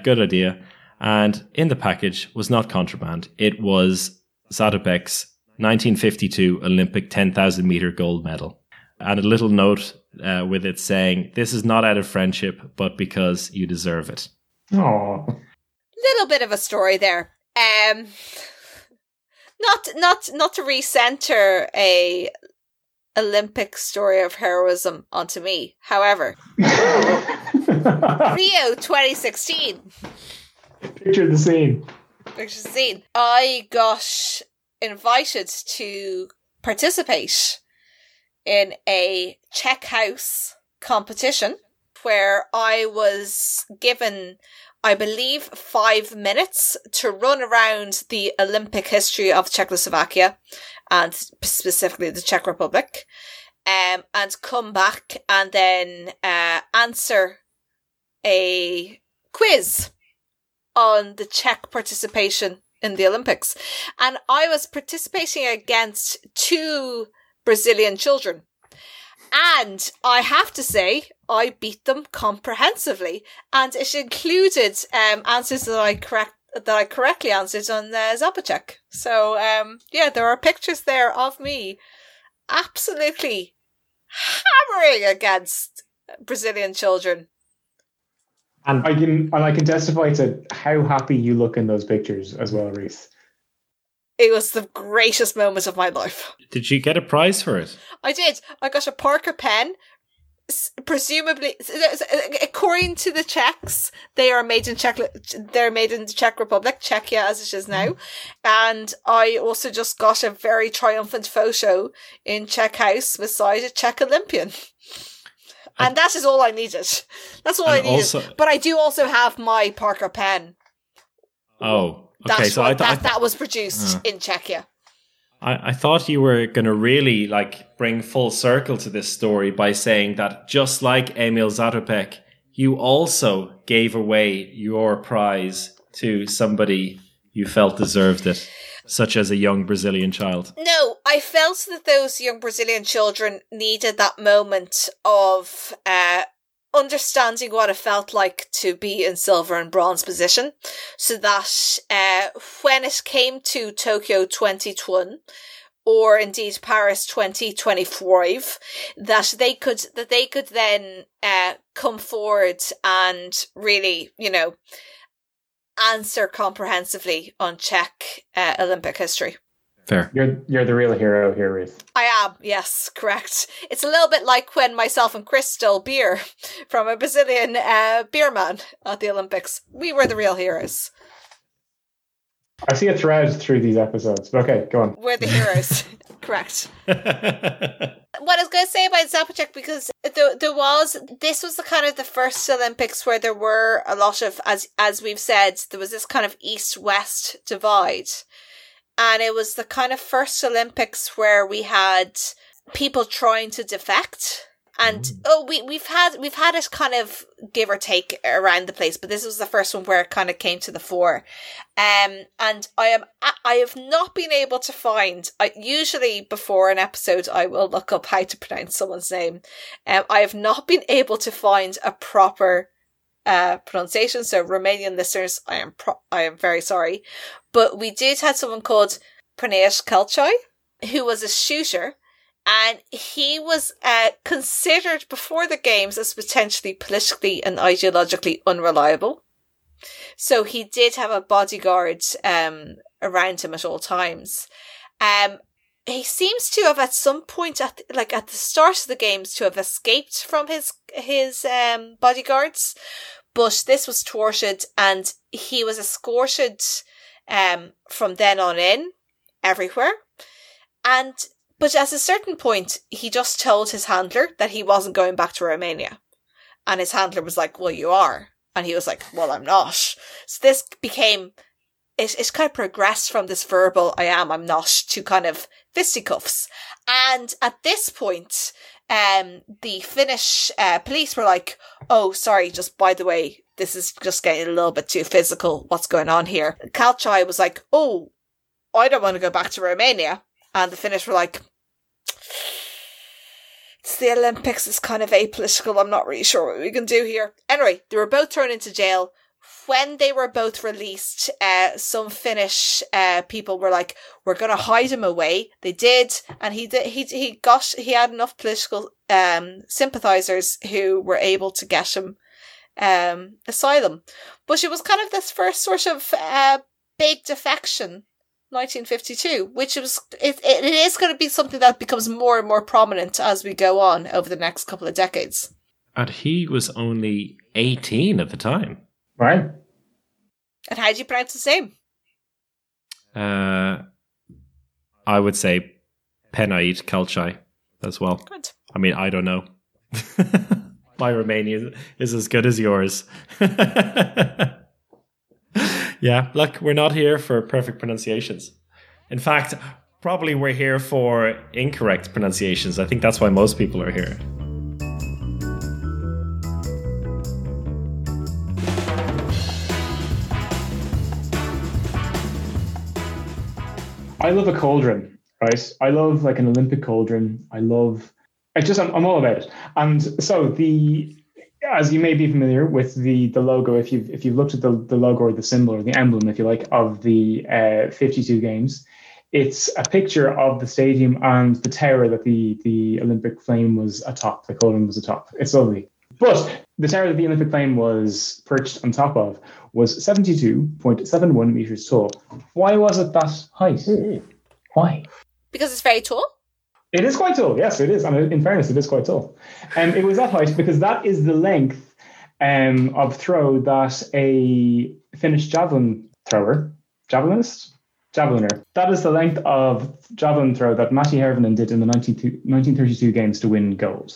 good idea. And in the package was not contraband. It was Zatopek's 1952 Olympic 10,000 meter gold medal. And a little note with it saying, this is not out of friendship, but because you deserve it. Aww. Little bit of a story there. Not to recenter a Olympic story of heroism onto me. However, Rio 2016. Picture the scene. I got invited to participate in a Czech house competition where I was given, I believe, 5 minutes to run around the Olympic history of Czechoslovakia and specifically the Czech Republic, and come back and then answer a quiz on the Czech participation in the Olympics. And I was participating against 2 Brazilian children. And I have to say, I beat them comprehensively. And it included answers that I correctly answered on Zapotec. So, there are pictures there of me absolutely hammering against Brazilian children. And I can testify to how happy you look in those pictures as well, Reese. It was the greatest moment of my life. Did you get a prize for it? I did. I got a Parker pen. Presumably, according to the Czechs, they are made in the Czech Republic, Czechia as it is now. And I also just got a very triumphant photo in Czech house beside a Czech Olympian. And that is all I needed. That's all I needed. Also, but I do also have my Parker pen. Oh, okay. That's so that was produced in Czechia. I thought you were going to really bring full circle to this story by saying that just like Emil Zátopek, you also gave away your prize to somebody you felt deserved it, such as a young Brazilian child. No, I felt that those young Brazilian children needed that moment of understanding what it felt like to be in silver and bronze position, so that when it came to Tokyo 2020 or indeed Paris 2025, that they could then come forward and really, answer comprehensively on Czech Olympic history. Fair. You're the real hero here, Ruth. I am, yes, correct. It's a little bit like when myself and Chris stole beer from a Brazilian beer man at the Olympics. We were the real heroes. I see a thread through these episodes. Okay, go on. We're the heroes, correct. What I was going to say about Zapotec, because this was the kind of the first Olympics where there were a lot of, as we've said, there was this kind of East-West divide. And it was the kind of first Olympics where we had people trying to defect. And we've had it kind of give or take around the place, but this was the first one where it kind of came to the fore. And I have not been able to find. Usually before an episode, I will look up how to pronounce someone's name. I have not been able to find a proper pronunciation. So Romanian listeners, I am very sorry, but we did have someone called Penait Calcai, who was a shooter, and he was considered before the games as potentially politically and ideologically unreliable. So he did have a bodyguard around him at all times. He seems to have at some point at the start of the games to have escaped from his bodyguards, but this was thwarted and he was escorted from then on in everywhere. But at a certain point, he just told his handler that he wasn't going back to Romania. And his handler was like, well, you are. And he was like, well, I'm not. So this became... It's kind of progressed from this verbal I am, I'm not to kind of fisticuffs. And at this point, the Finnish police were like, oh, sorry, just by the way, this is just getting a little bit too physical. What's going on here? Calcai was like, oh, I don't want to go back to Romania. And the Finnish were like, It's the Olympics, is kind of apolitical. I'm not really sure what we can do here. Anyway, they were both thrown into jail. When they were both released, some Finnish people were like, "We're going to hide him away." They did, and he had enough political sympathizers who were able to get him asylum. But it was kind of this first sort of big defection, 1952, it is going to be something that becomes more and more prominent as we go on over the next couple of decades. And he was only 18 at the time. Right. And how do you pronounce his name? I would say Penait Calcai as well. Good. I mean, I don't know. My Romanian is as good as yours. Yeah, look, we're not here for perfect pronunciations. In fact, probably we're here for incorrect pronunciations. I think that's why most people are here. I love a cauldron, right? I love like an Olympic cauldron. I'm all about it. And so as you may be familiar with the logo, if you've looked at the logo or the symbol or the emblem, if you like, of the 52 games, it's a picture of the stadium and the tower that the Olympic flame was atop, the cauldron was atop. It's lovely. But the tower that the Olympic flame was perched on top of was 72.71 meters tall. Why was it that height? Why? Because it's very tall? It is quite tall, yes, it is. And in fairness, it is quite tall. It was that height because that is the length of throw that a Finnish javeliner. That is the length of javelin throw that Matti Järvinen did in the 1932 games to win gold.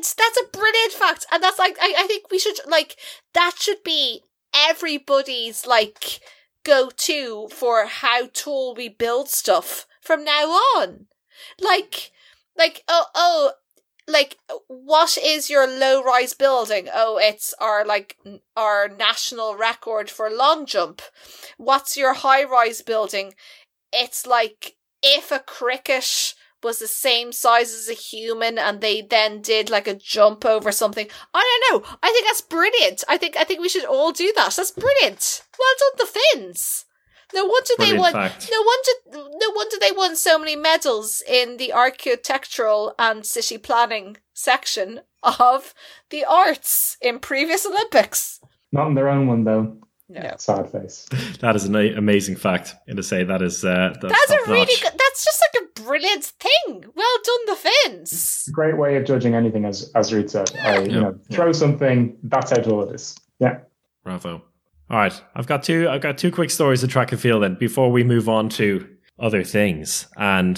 That's a brilliant fact. And that's like, I think we should, like, that should be everybody's, like, go-to for how tall we build stuff from now on. What is your low-rise building? Oh, it's our national record for long jump. What's your high-rise building? It's like, if a cricket was the same size as a human and they then did like a jump over something. I don't know. I think that's brilliant. I think we should all do that. That's brilliant. Well done, the Finns. No wonder they won so many medals in the architectural and city planning section of the arts in previous Olympics. Not in their own one though. No. Sad face. That is an amazing fact. And to say that is that's a really good, that's just like a brilliant thing. Well done, the Finns. It's a great way of judging anything, as Ruth said. Yeah. Throw something. That's how tall it is. Yeah. Bravo. All right, I've got two quick stories of track and field then before we move on to other things. And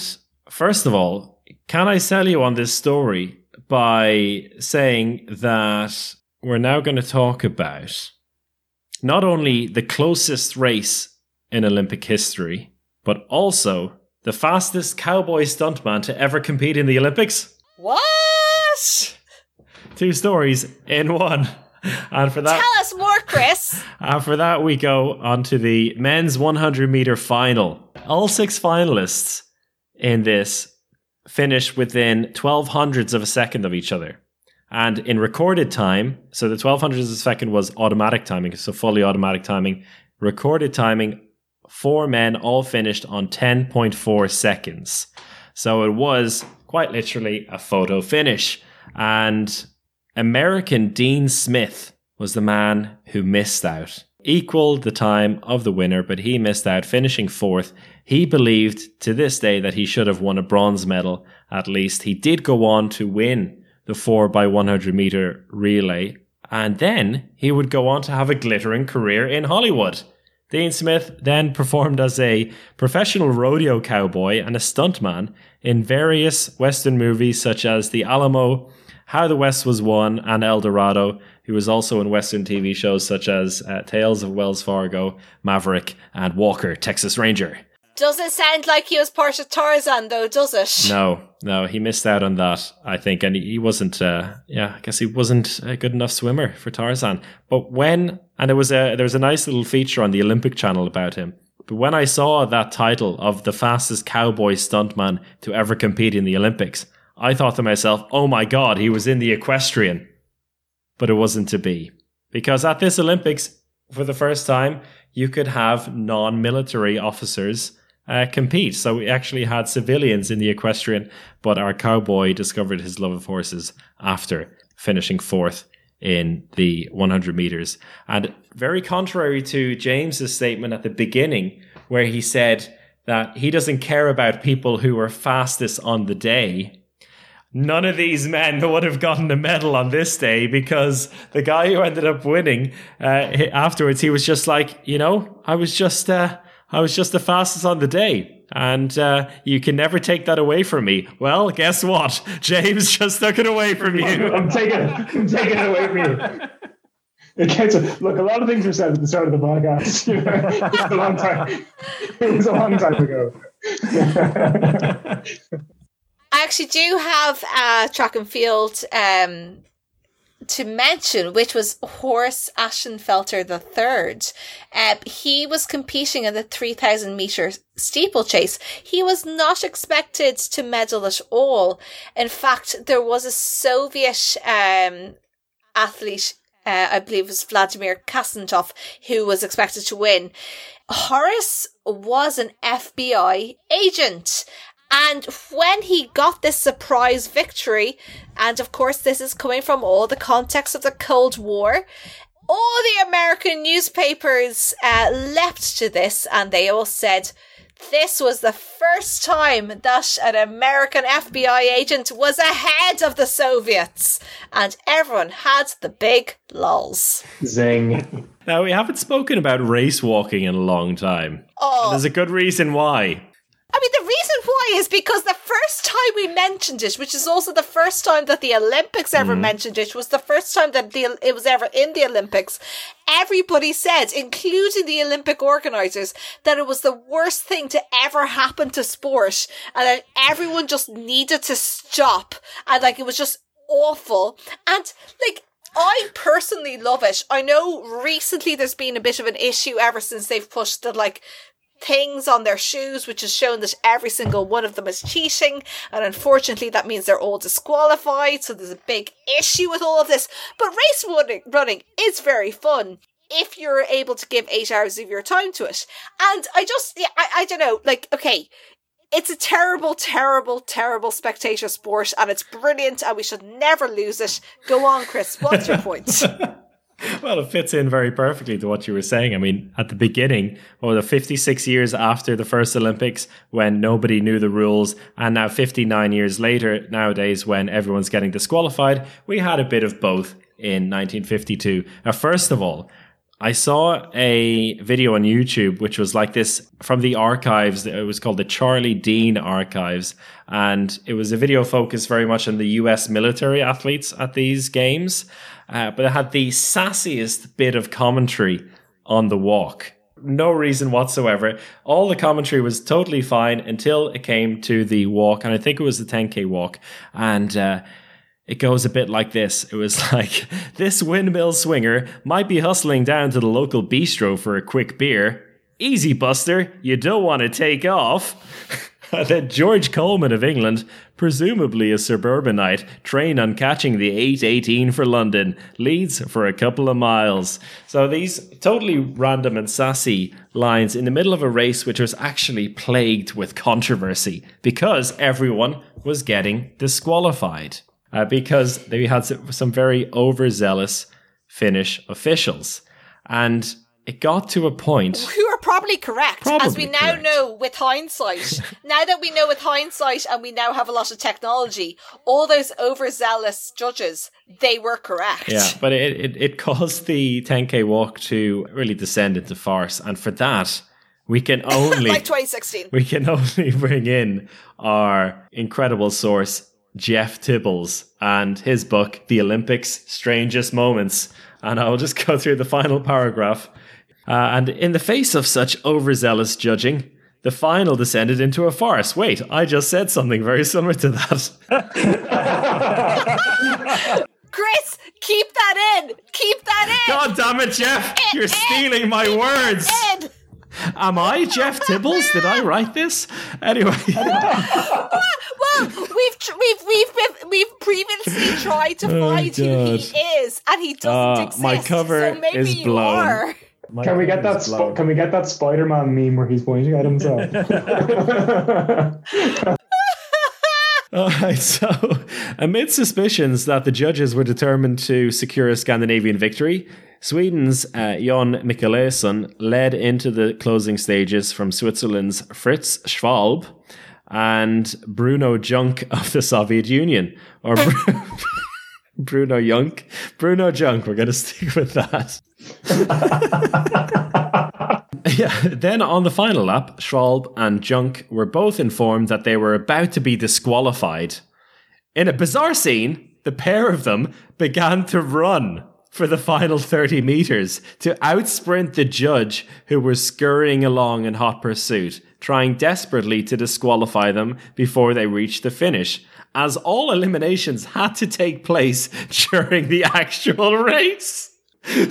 first of all, can I sell you on this story by saying that we're now going to talk about not only the closest race in Olympic history, but also the fastest cowboy stuntman to ever compete in the Olympics? What? Two stories in one. And for that, tell us more, Chris. And for that, we go on to the men's 100-meter final. All six finalists in this finish within 0.12 of a second of each other. And in recorded time, so the 0.12 of a second was automatic timing, so fully automatic timing. Recorded timing, four men all finished on 10.4 seconds. So it was quite literally a photo finish. And American Dean Smith was the man who missed out. Equaled the time of the winner, but he missed out, finishing fourth. He believed to this day that he should have won a bronze medal, at least. He did go on to win the 4x100 meter relay, and then he would go on to have a glittering career in Hollywood. Dean Smith then performed as a professional rodeo cowboy and a stuntman in various Western movies such as The Alamo, How the West Was Won, and El Dorado. He was also in Western TV shows such as Tales of Wells Fargo, Maverick, and Walker, Texas Ranger. Doesn't sound like he was part of Tarzan, though, does it? No, he missed out on that, I think. And he wasn't, I guess he wasn't a good enough swimmer for Tarzan. But there was a nice little feature on the Olympic Channel about him. But when I saw that title of the fastest cowboy stuntman to ever compete in the Olympics, I thought to myself, oh my God, he was in the equestrian. But it wasn't to be. Because at this Olympics, for the first time, you could have non-military officers compete. So we actually had civilians in the equestrian, but our cowboy discovered his love of horses after finishing fourth in the 100 meters. And very contrary to James's statement at the beginning, where he said that he doesn't care about people who were fastest on the day, none of these men would have gotten a medal on this day, because the guy who ended up winning afterwards, he was just like, you know, I was just the fastest on the day, and you can never take that away from me. Well, guess what? James just took it away from you. I'm taking it away from you. Look, a lot of things were said at the start of the podcast. It was a long time ago. I actually do have track and field to mention, which was Horace Ashenfelter III. He was competing in the 3,000 meter steeplechase. He was not expected to medal at all. In fact, there was a Soviet athlete, I believe it was Vladimir Kasentov, who was expected to win. Horace was an FBI agent. And when he got this surprise victory, and of course this is coming from all the context of the Cold War, all the American newspapers leapt to this, and they all said this was the first time that an American FBI agent was ahead of the Soviets. And everyone had the big lols. Zing. Now, we haven't spoken about race walking in a long time. Oh. And there's a good reason why. I mean, the reason why is because the first time we mentioned it, which is also the first time that the Olympics ever mentioned it, was the first time that it was ever in the Olympics. Everybody said, including the Olympic organisers, that it was the worst thing to ever happen to sport, and that everyone just needed to stop. And like, it was just awful. And like, I personally love it. I know recently there's been a bit of an issue ever since they've pushed the like things on their shoes, which has shown that every single one of them is cheating, and unfortunately that means they're all disqualified, so there's a big issue with all of this. But race running is very fun if you're able to give 8 hours of your time to it. And I don't know, like, okay, it's a terrible, terrible, terrible spectator sport, and it's brilliant, and we should never lose it. Go on, Chris, what's your point? Well, it fits in very perfectly to what you were saying. I mean, at the beginning, or the 56 years after the first Olympics, when nobody knew the rules, and now 59 years later, nowadays, when everyone's getting disqualified, we had a bit of both in 1952. Now, first of all, I saw a video on YouTube, which was like this from the archives. It was called the Charlie Dean Archives. And it was a video focused very much on the US military athletes at these games. But it had the sassiest bit of commentary on the walk. No reason whatsoever. All the commentary was totally fine until it came to the walk. And I think it was the 10K walk. And, it goes a bit like this. It was like, this windmill swinger might be hustling down to the local bistro for a quick beer. Easy, Buster, you don't want to take off. And then George Coleman of England, presumably a suburbanite, trained on catching the 8:18 for London, leads for a couple of miles. So these totally random and sassy lines in the middle of a race which was actually plagued with controversy because everyone was getting disqualified. Because they had some very overzealous Finnish officials. And it got to a point... Who are probably correct, as we now know with hindsight. Now that we know with hindsight and we now have a lot of technology, all those overzealous judges, they were correct. Yeah, but it caused the 10K walk to really descend into farce. And for that... we can only... like 2016. We can only bring in our incredible source... Jeff Tibbles and his book, The Olympics, Strangest Moments. And I'll just go through the final paragraph. And in the face of such overzealous judging, the final descended into a farce. Wait, I just said something very similar to that. Chris, keep that in. Keep that in. God damn it, Jeff. You're stealing my words. Am I Jeff Tibbles? Did I write this? Anyway. Well, we've previously tried to find who he is, and he doesn't exist. My cover so is blown. Can we get that? Can we get that Spider-Man meme where he's pointing at himself? All right, so amid suspicions that the judges were determined to secure a Scandinavian victory, Sweden's Jan Mikaelsson led into the closing stages from Switzerland's Fritz Schwalb and Bruno Junk of the Soviet Union. Or Bruno Junk. Bruno Junk, we're going to stick with that. Yeah. Then on the final lap, Schwalb and Junk were both informed that they were about to be disqualified. In a bizarre scene, the pair of them began to run for the final 30 meters to outsprint the judge, who were scurrying along in hot pursuit, trying desperately to disqualify them before they reached the finish, as all eliminations had to take place during the actual race.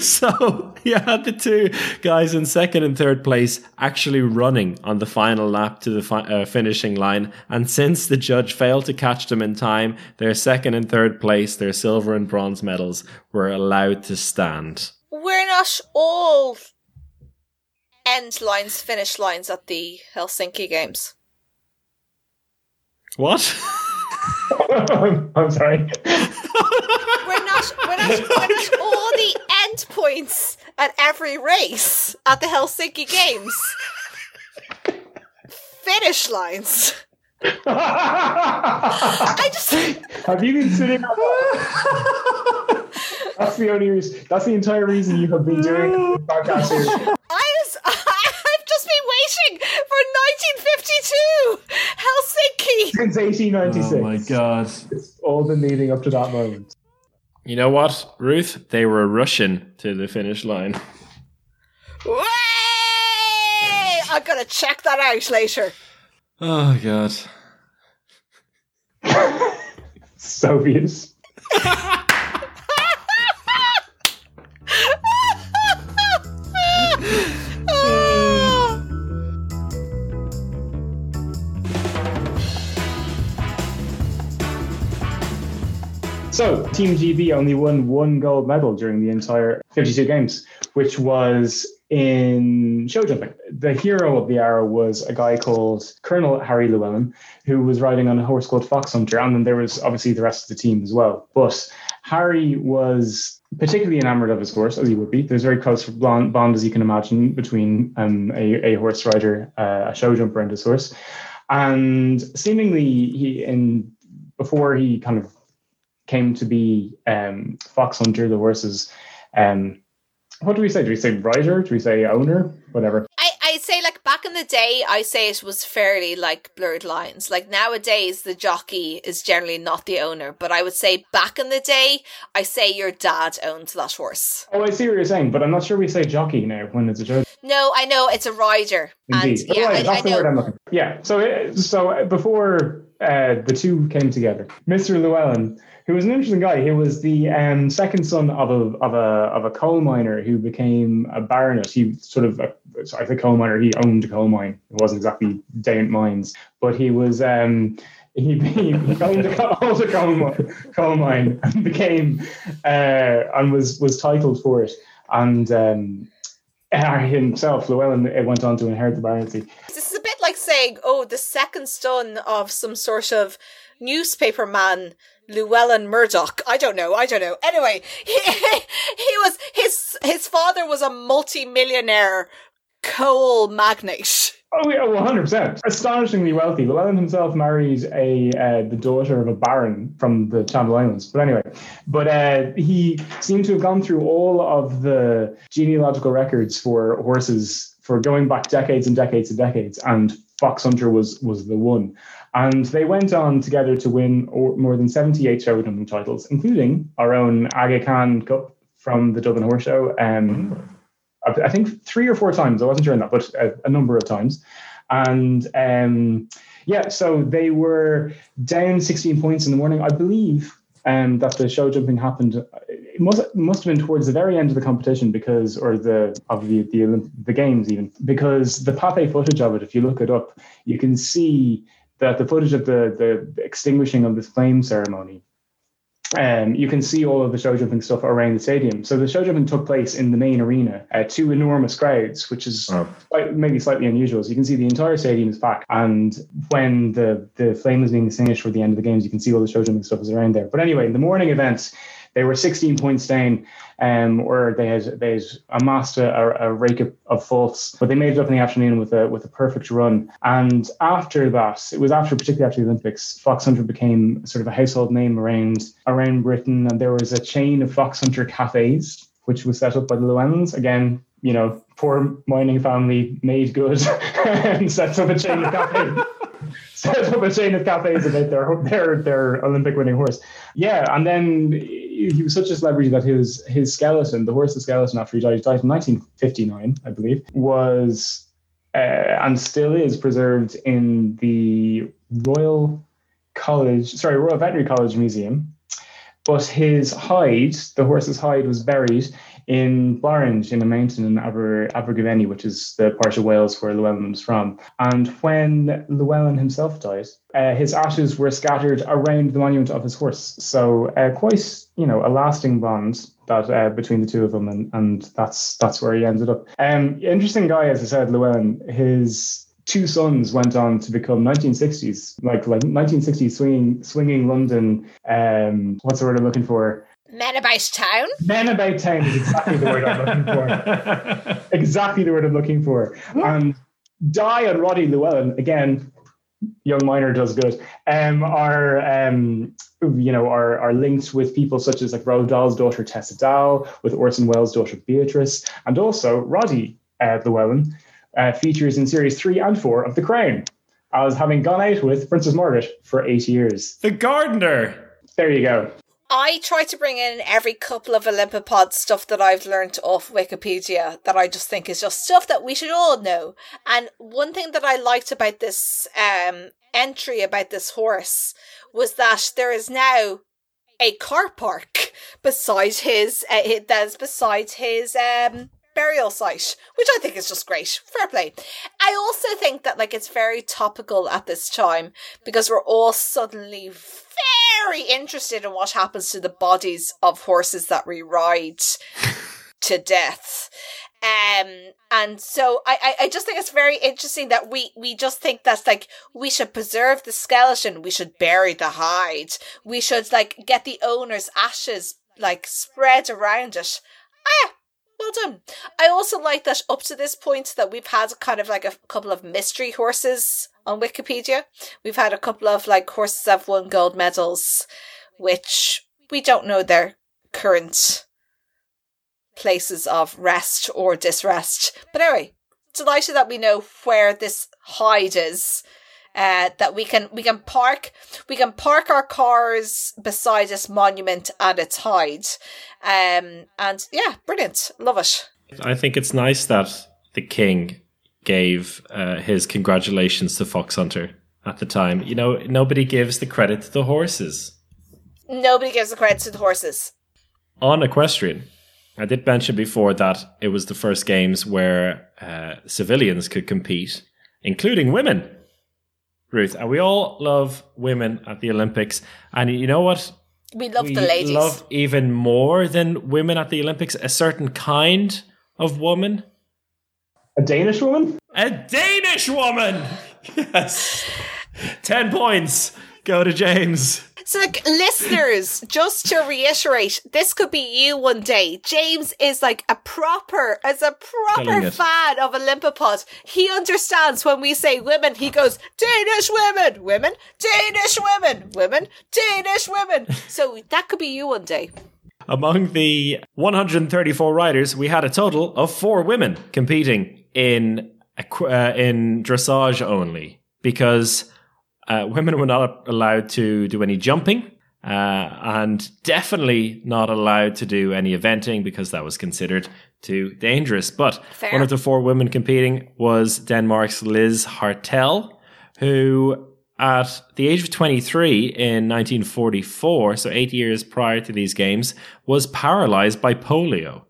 So you had the two guys in second and third place actually running on the final lap to the finishing line. And since the judge failed to catch them in time, their second and third place, their silver and bronze medals, were allowed to stand. Were not all end lines finish lines at the Helsinki Games? What? I'm sorry. We're not all the end points at every race at the Helsinki Games. Finish lines. Have you been sitting up? That's the only reason. That's the entire reason you have been doing the podcast here. I've just been waiting for 1952 Helsinki since 1896. Oh my god! It's all been leading up to that moment. You know what, Ruth? They were rushing to the finish line. Way! I've got to check that out later. Oh, God. Soviets. So, Team GB only won one gold medal during the entire 52 games, which was in show jumping. The hero of the era was a guy called Colonel Harry Llewellyn, who was riding on a horse called Fox Hunter, and then there was obviously the rest of the team as well. But Harry was particularly enamored of his horse, as he would be. There's a very close bond, as you can imagine, between a horse rider, a show jumper, and his horse. And seemingly, before he kind of came to be Fox Hunter, the horse's, what do we say? Do we say rider? Do we say owner? Whatever. I say, like, back in the day, I say it was fairly, like, blurred lines. Like, nowadays, the jockey is generally not the owner. But I would say back in the day, I say your dad owned that horse. Oh, I see what you're saying, but I'm not sure we say jockey now when it's a jockey. No, I know, it's a rider. Indeed. And, yeah, right, that's the word I'm looking for. Yeah, so before the two came together, Mr. Llewellyn, who was an interesting guy. He was the second son of a coal miner who became a baronet. He sort of, I think, coal miner. He owned a coal mine. It wasn't exactly Dayton mines, but he was he owned a coal mine and became and was titled for it. And himself, Llewellyn, went on to inherit the baronetcy. This is a bit like saying, "Oh, the second son of some sort of newspaper man." Llewellyn Murdoch. I don't know. Anyway, he was his father was a multi-millionaire coal magnate. Oh, yeah, 100%. Astonishingly wealthy. Llewellyn himself married the daughter of a baron from the Channel Islands. But anyway, he seemed to have gone through all of the genealogical records for horses for going back decades and decades and decades, and Fox Hunter was the one. And they went on together to win more than 78 show jumping titles, including our own Aga Khan Cup from the Dublin Horse Show. I think 3 or 4 times. I wasn't sure on that, but a number of times. And so they were down 16 points in the morning. I believe that the show jumping happened It must have been towards the very end of the competition the games even, because the Pathé footage of it, if you look it up, you can see that the footage of the extinguishing of this flame ceremony, you can see all of the show jumping stuff around the stadium. So the show jumping took place in the main arena, two enormous crowds, which is maybe slightly unusual. So you can see the entire stadium is packed. And when the flame was being extinguished for the end of the games, you can see all the show jumping stuff is around there. But anyway, in the morning events, they were 16 points down, or they had amassed a rake of faults, but they made it up in the afternoon with a perfect run. And after that, particularly after the Olympics, Fox Hunter became sort of a household name around Britain, and there was a chain of Fox Hunter cafes, which was set up by the Llewellyns. Again, you know, poor mining family made good and sets up a chain of cafes. Set up a chain of cafes about their Olympic winning horse. Yeah, and then he was such a celebrity that his skeleton, the horse's skeleton after he died in 1959, I believe, was and still is preserved in the Royal Veterinary College Museum. But his hide, the horse's hide, was buried in Blaringe, in a mountain in Abergavenny, which is the part of Wales where Llewellyn was from. And when Llewellyn himself died, his ashes were scattered around the monument of his horse. So quite, a lasting bond that between the two of them, and that's where he ended up. Interesting guy, as I said, Llewellyn. His two sons went on to become 1960s swinging London. What's the word I'm looking for? Men about town. Men about town is exactly the word I'm looking for. And Di and Roddy Llewellyn, again, young miner does good, are linked with people such as like Roald Dahl's daughter Tessa Dahl, with Orson Welles' daughter Beatrice, and also Roddy Llewellyn features in series 3 and 4 of The Crown, as having gone out with Princess Margaret for 8 years. The gardener. There you go. I try to bring in every couple of Olympe Pod stuff that I've learned off Wikipedia that I just think is just stuff that we should all know. And one thing that I liked about this entry about this horse was that there is now a car park beside his burial site, which I think is just great. Fair play. I also think that it's very topical at this time, because we're all suddenly very interested in what happens to the bodies of horses that we ride to death. And so I just think it's very interesting that we just think that's we should preserve the skeleton, we should bury the hide, we should get the owner's ashes spread around it. Well done. I also like that up to this point that we've had kind of a couple of mystery horses on Wikipedia. We've had a couple of horses that have won gold medals, which we don't know their current places of rest or disrest. But anyway, delighted that we know where this hide is. That we can park our cars beside this monument at its hide, and yeah, brilliant, love it. I think it's nice that the king gave his congratulations to Fox Hunter at the time. Nobody gives the credit to the horses. On equestrian, I did mention before that it was the first games where civilians could compete, including women. Ruth, and we all love women at the Olympics, and you know what? We love the ladies. We love even more than women at the Olympics a certain kind of woman. A Danish woman? A Danish woman! Yes! 10 points. Go to James. So, listeners, just to reiterate, this could be you one day. James is a proper fan of Olympe Pod. He understands when we say women, he goes, Danish women, women, Danish women, women, Danish women. So that could be you one day. Among the 134 riders, we had a total of 4 women competing in dressage only, because women were not allowed to do any jumping, and definitely not allowed to do any eventing, because that was considered too dangerous. But fair. One of the 4 women competing was Denmark's Liz Hartel, who At the age of 23 in 1944, so 8 years prior to these games, was paralyzed by polio.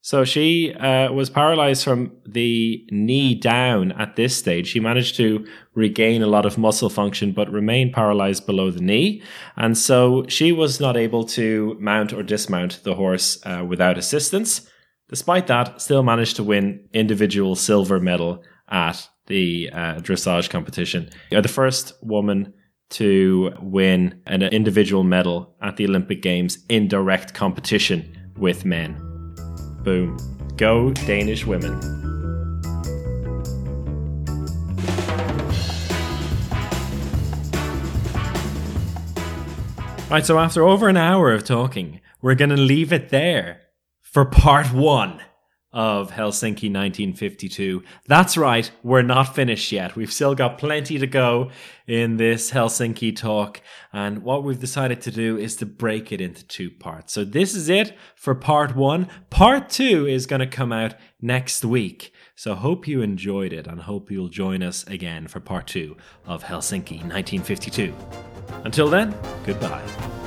So she was paralyzed from the knee down at this stage. She managed to regain a lot of muscle function, but remained paralyzed below the knee. And so she was not able to mount or dismount the horse without assistance. Despite that, still managed to win individual silver medal at the dressage competition. The first woman to win an individual medal at the Olympic Games in direct competition with men. Boom. Go Danish women. Right, so after over an hour of talking, we're going to leave it there for part one of Helsinki 1952. That's right, we're not finished yet. We've still got plenty to go in this Helsinki talk. And what we've decided to do is to break it into two parts. So this is it for part one. Part two is going to come out next week. So hope you enjoyed it and hope you'll join us again for part two of Helsinki 1952. Until then, goodbye.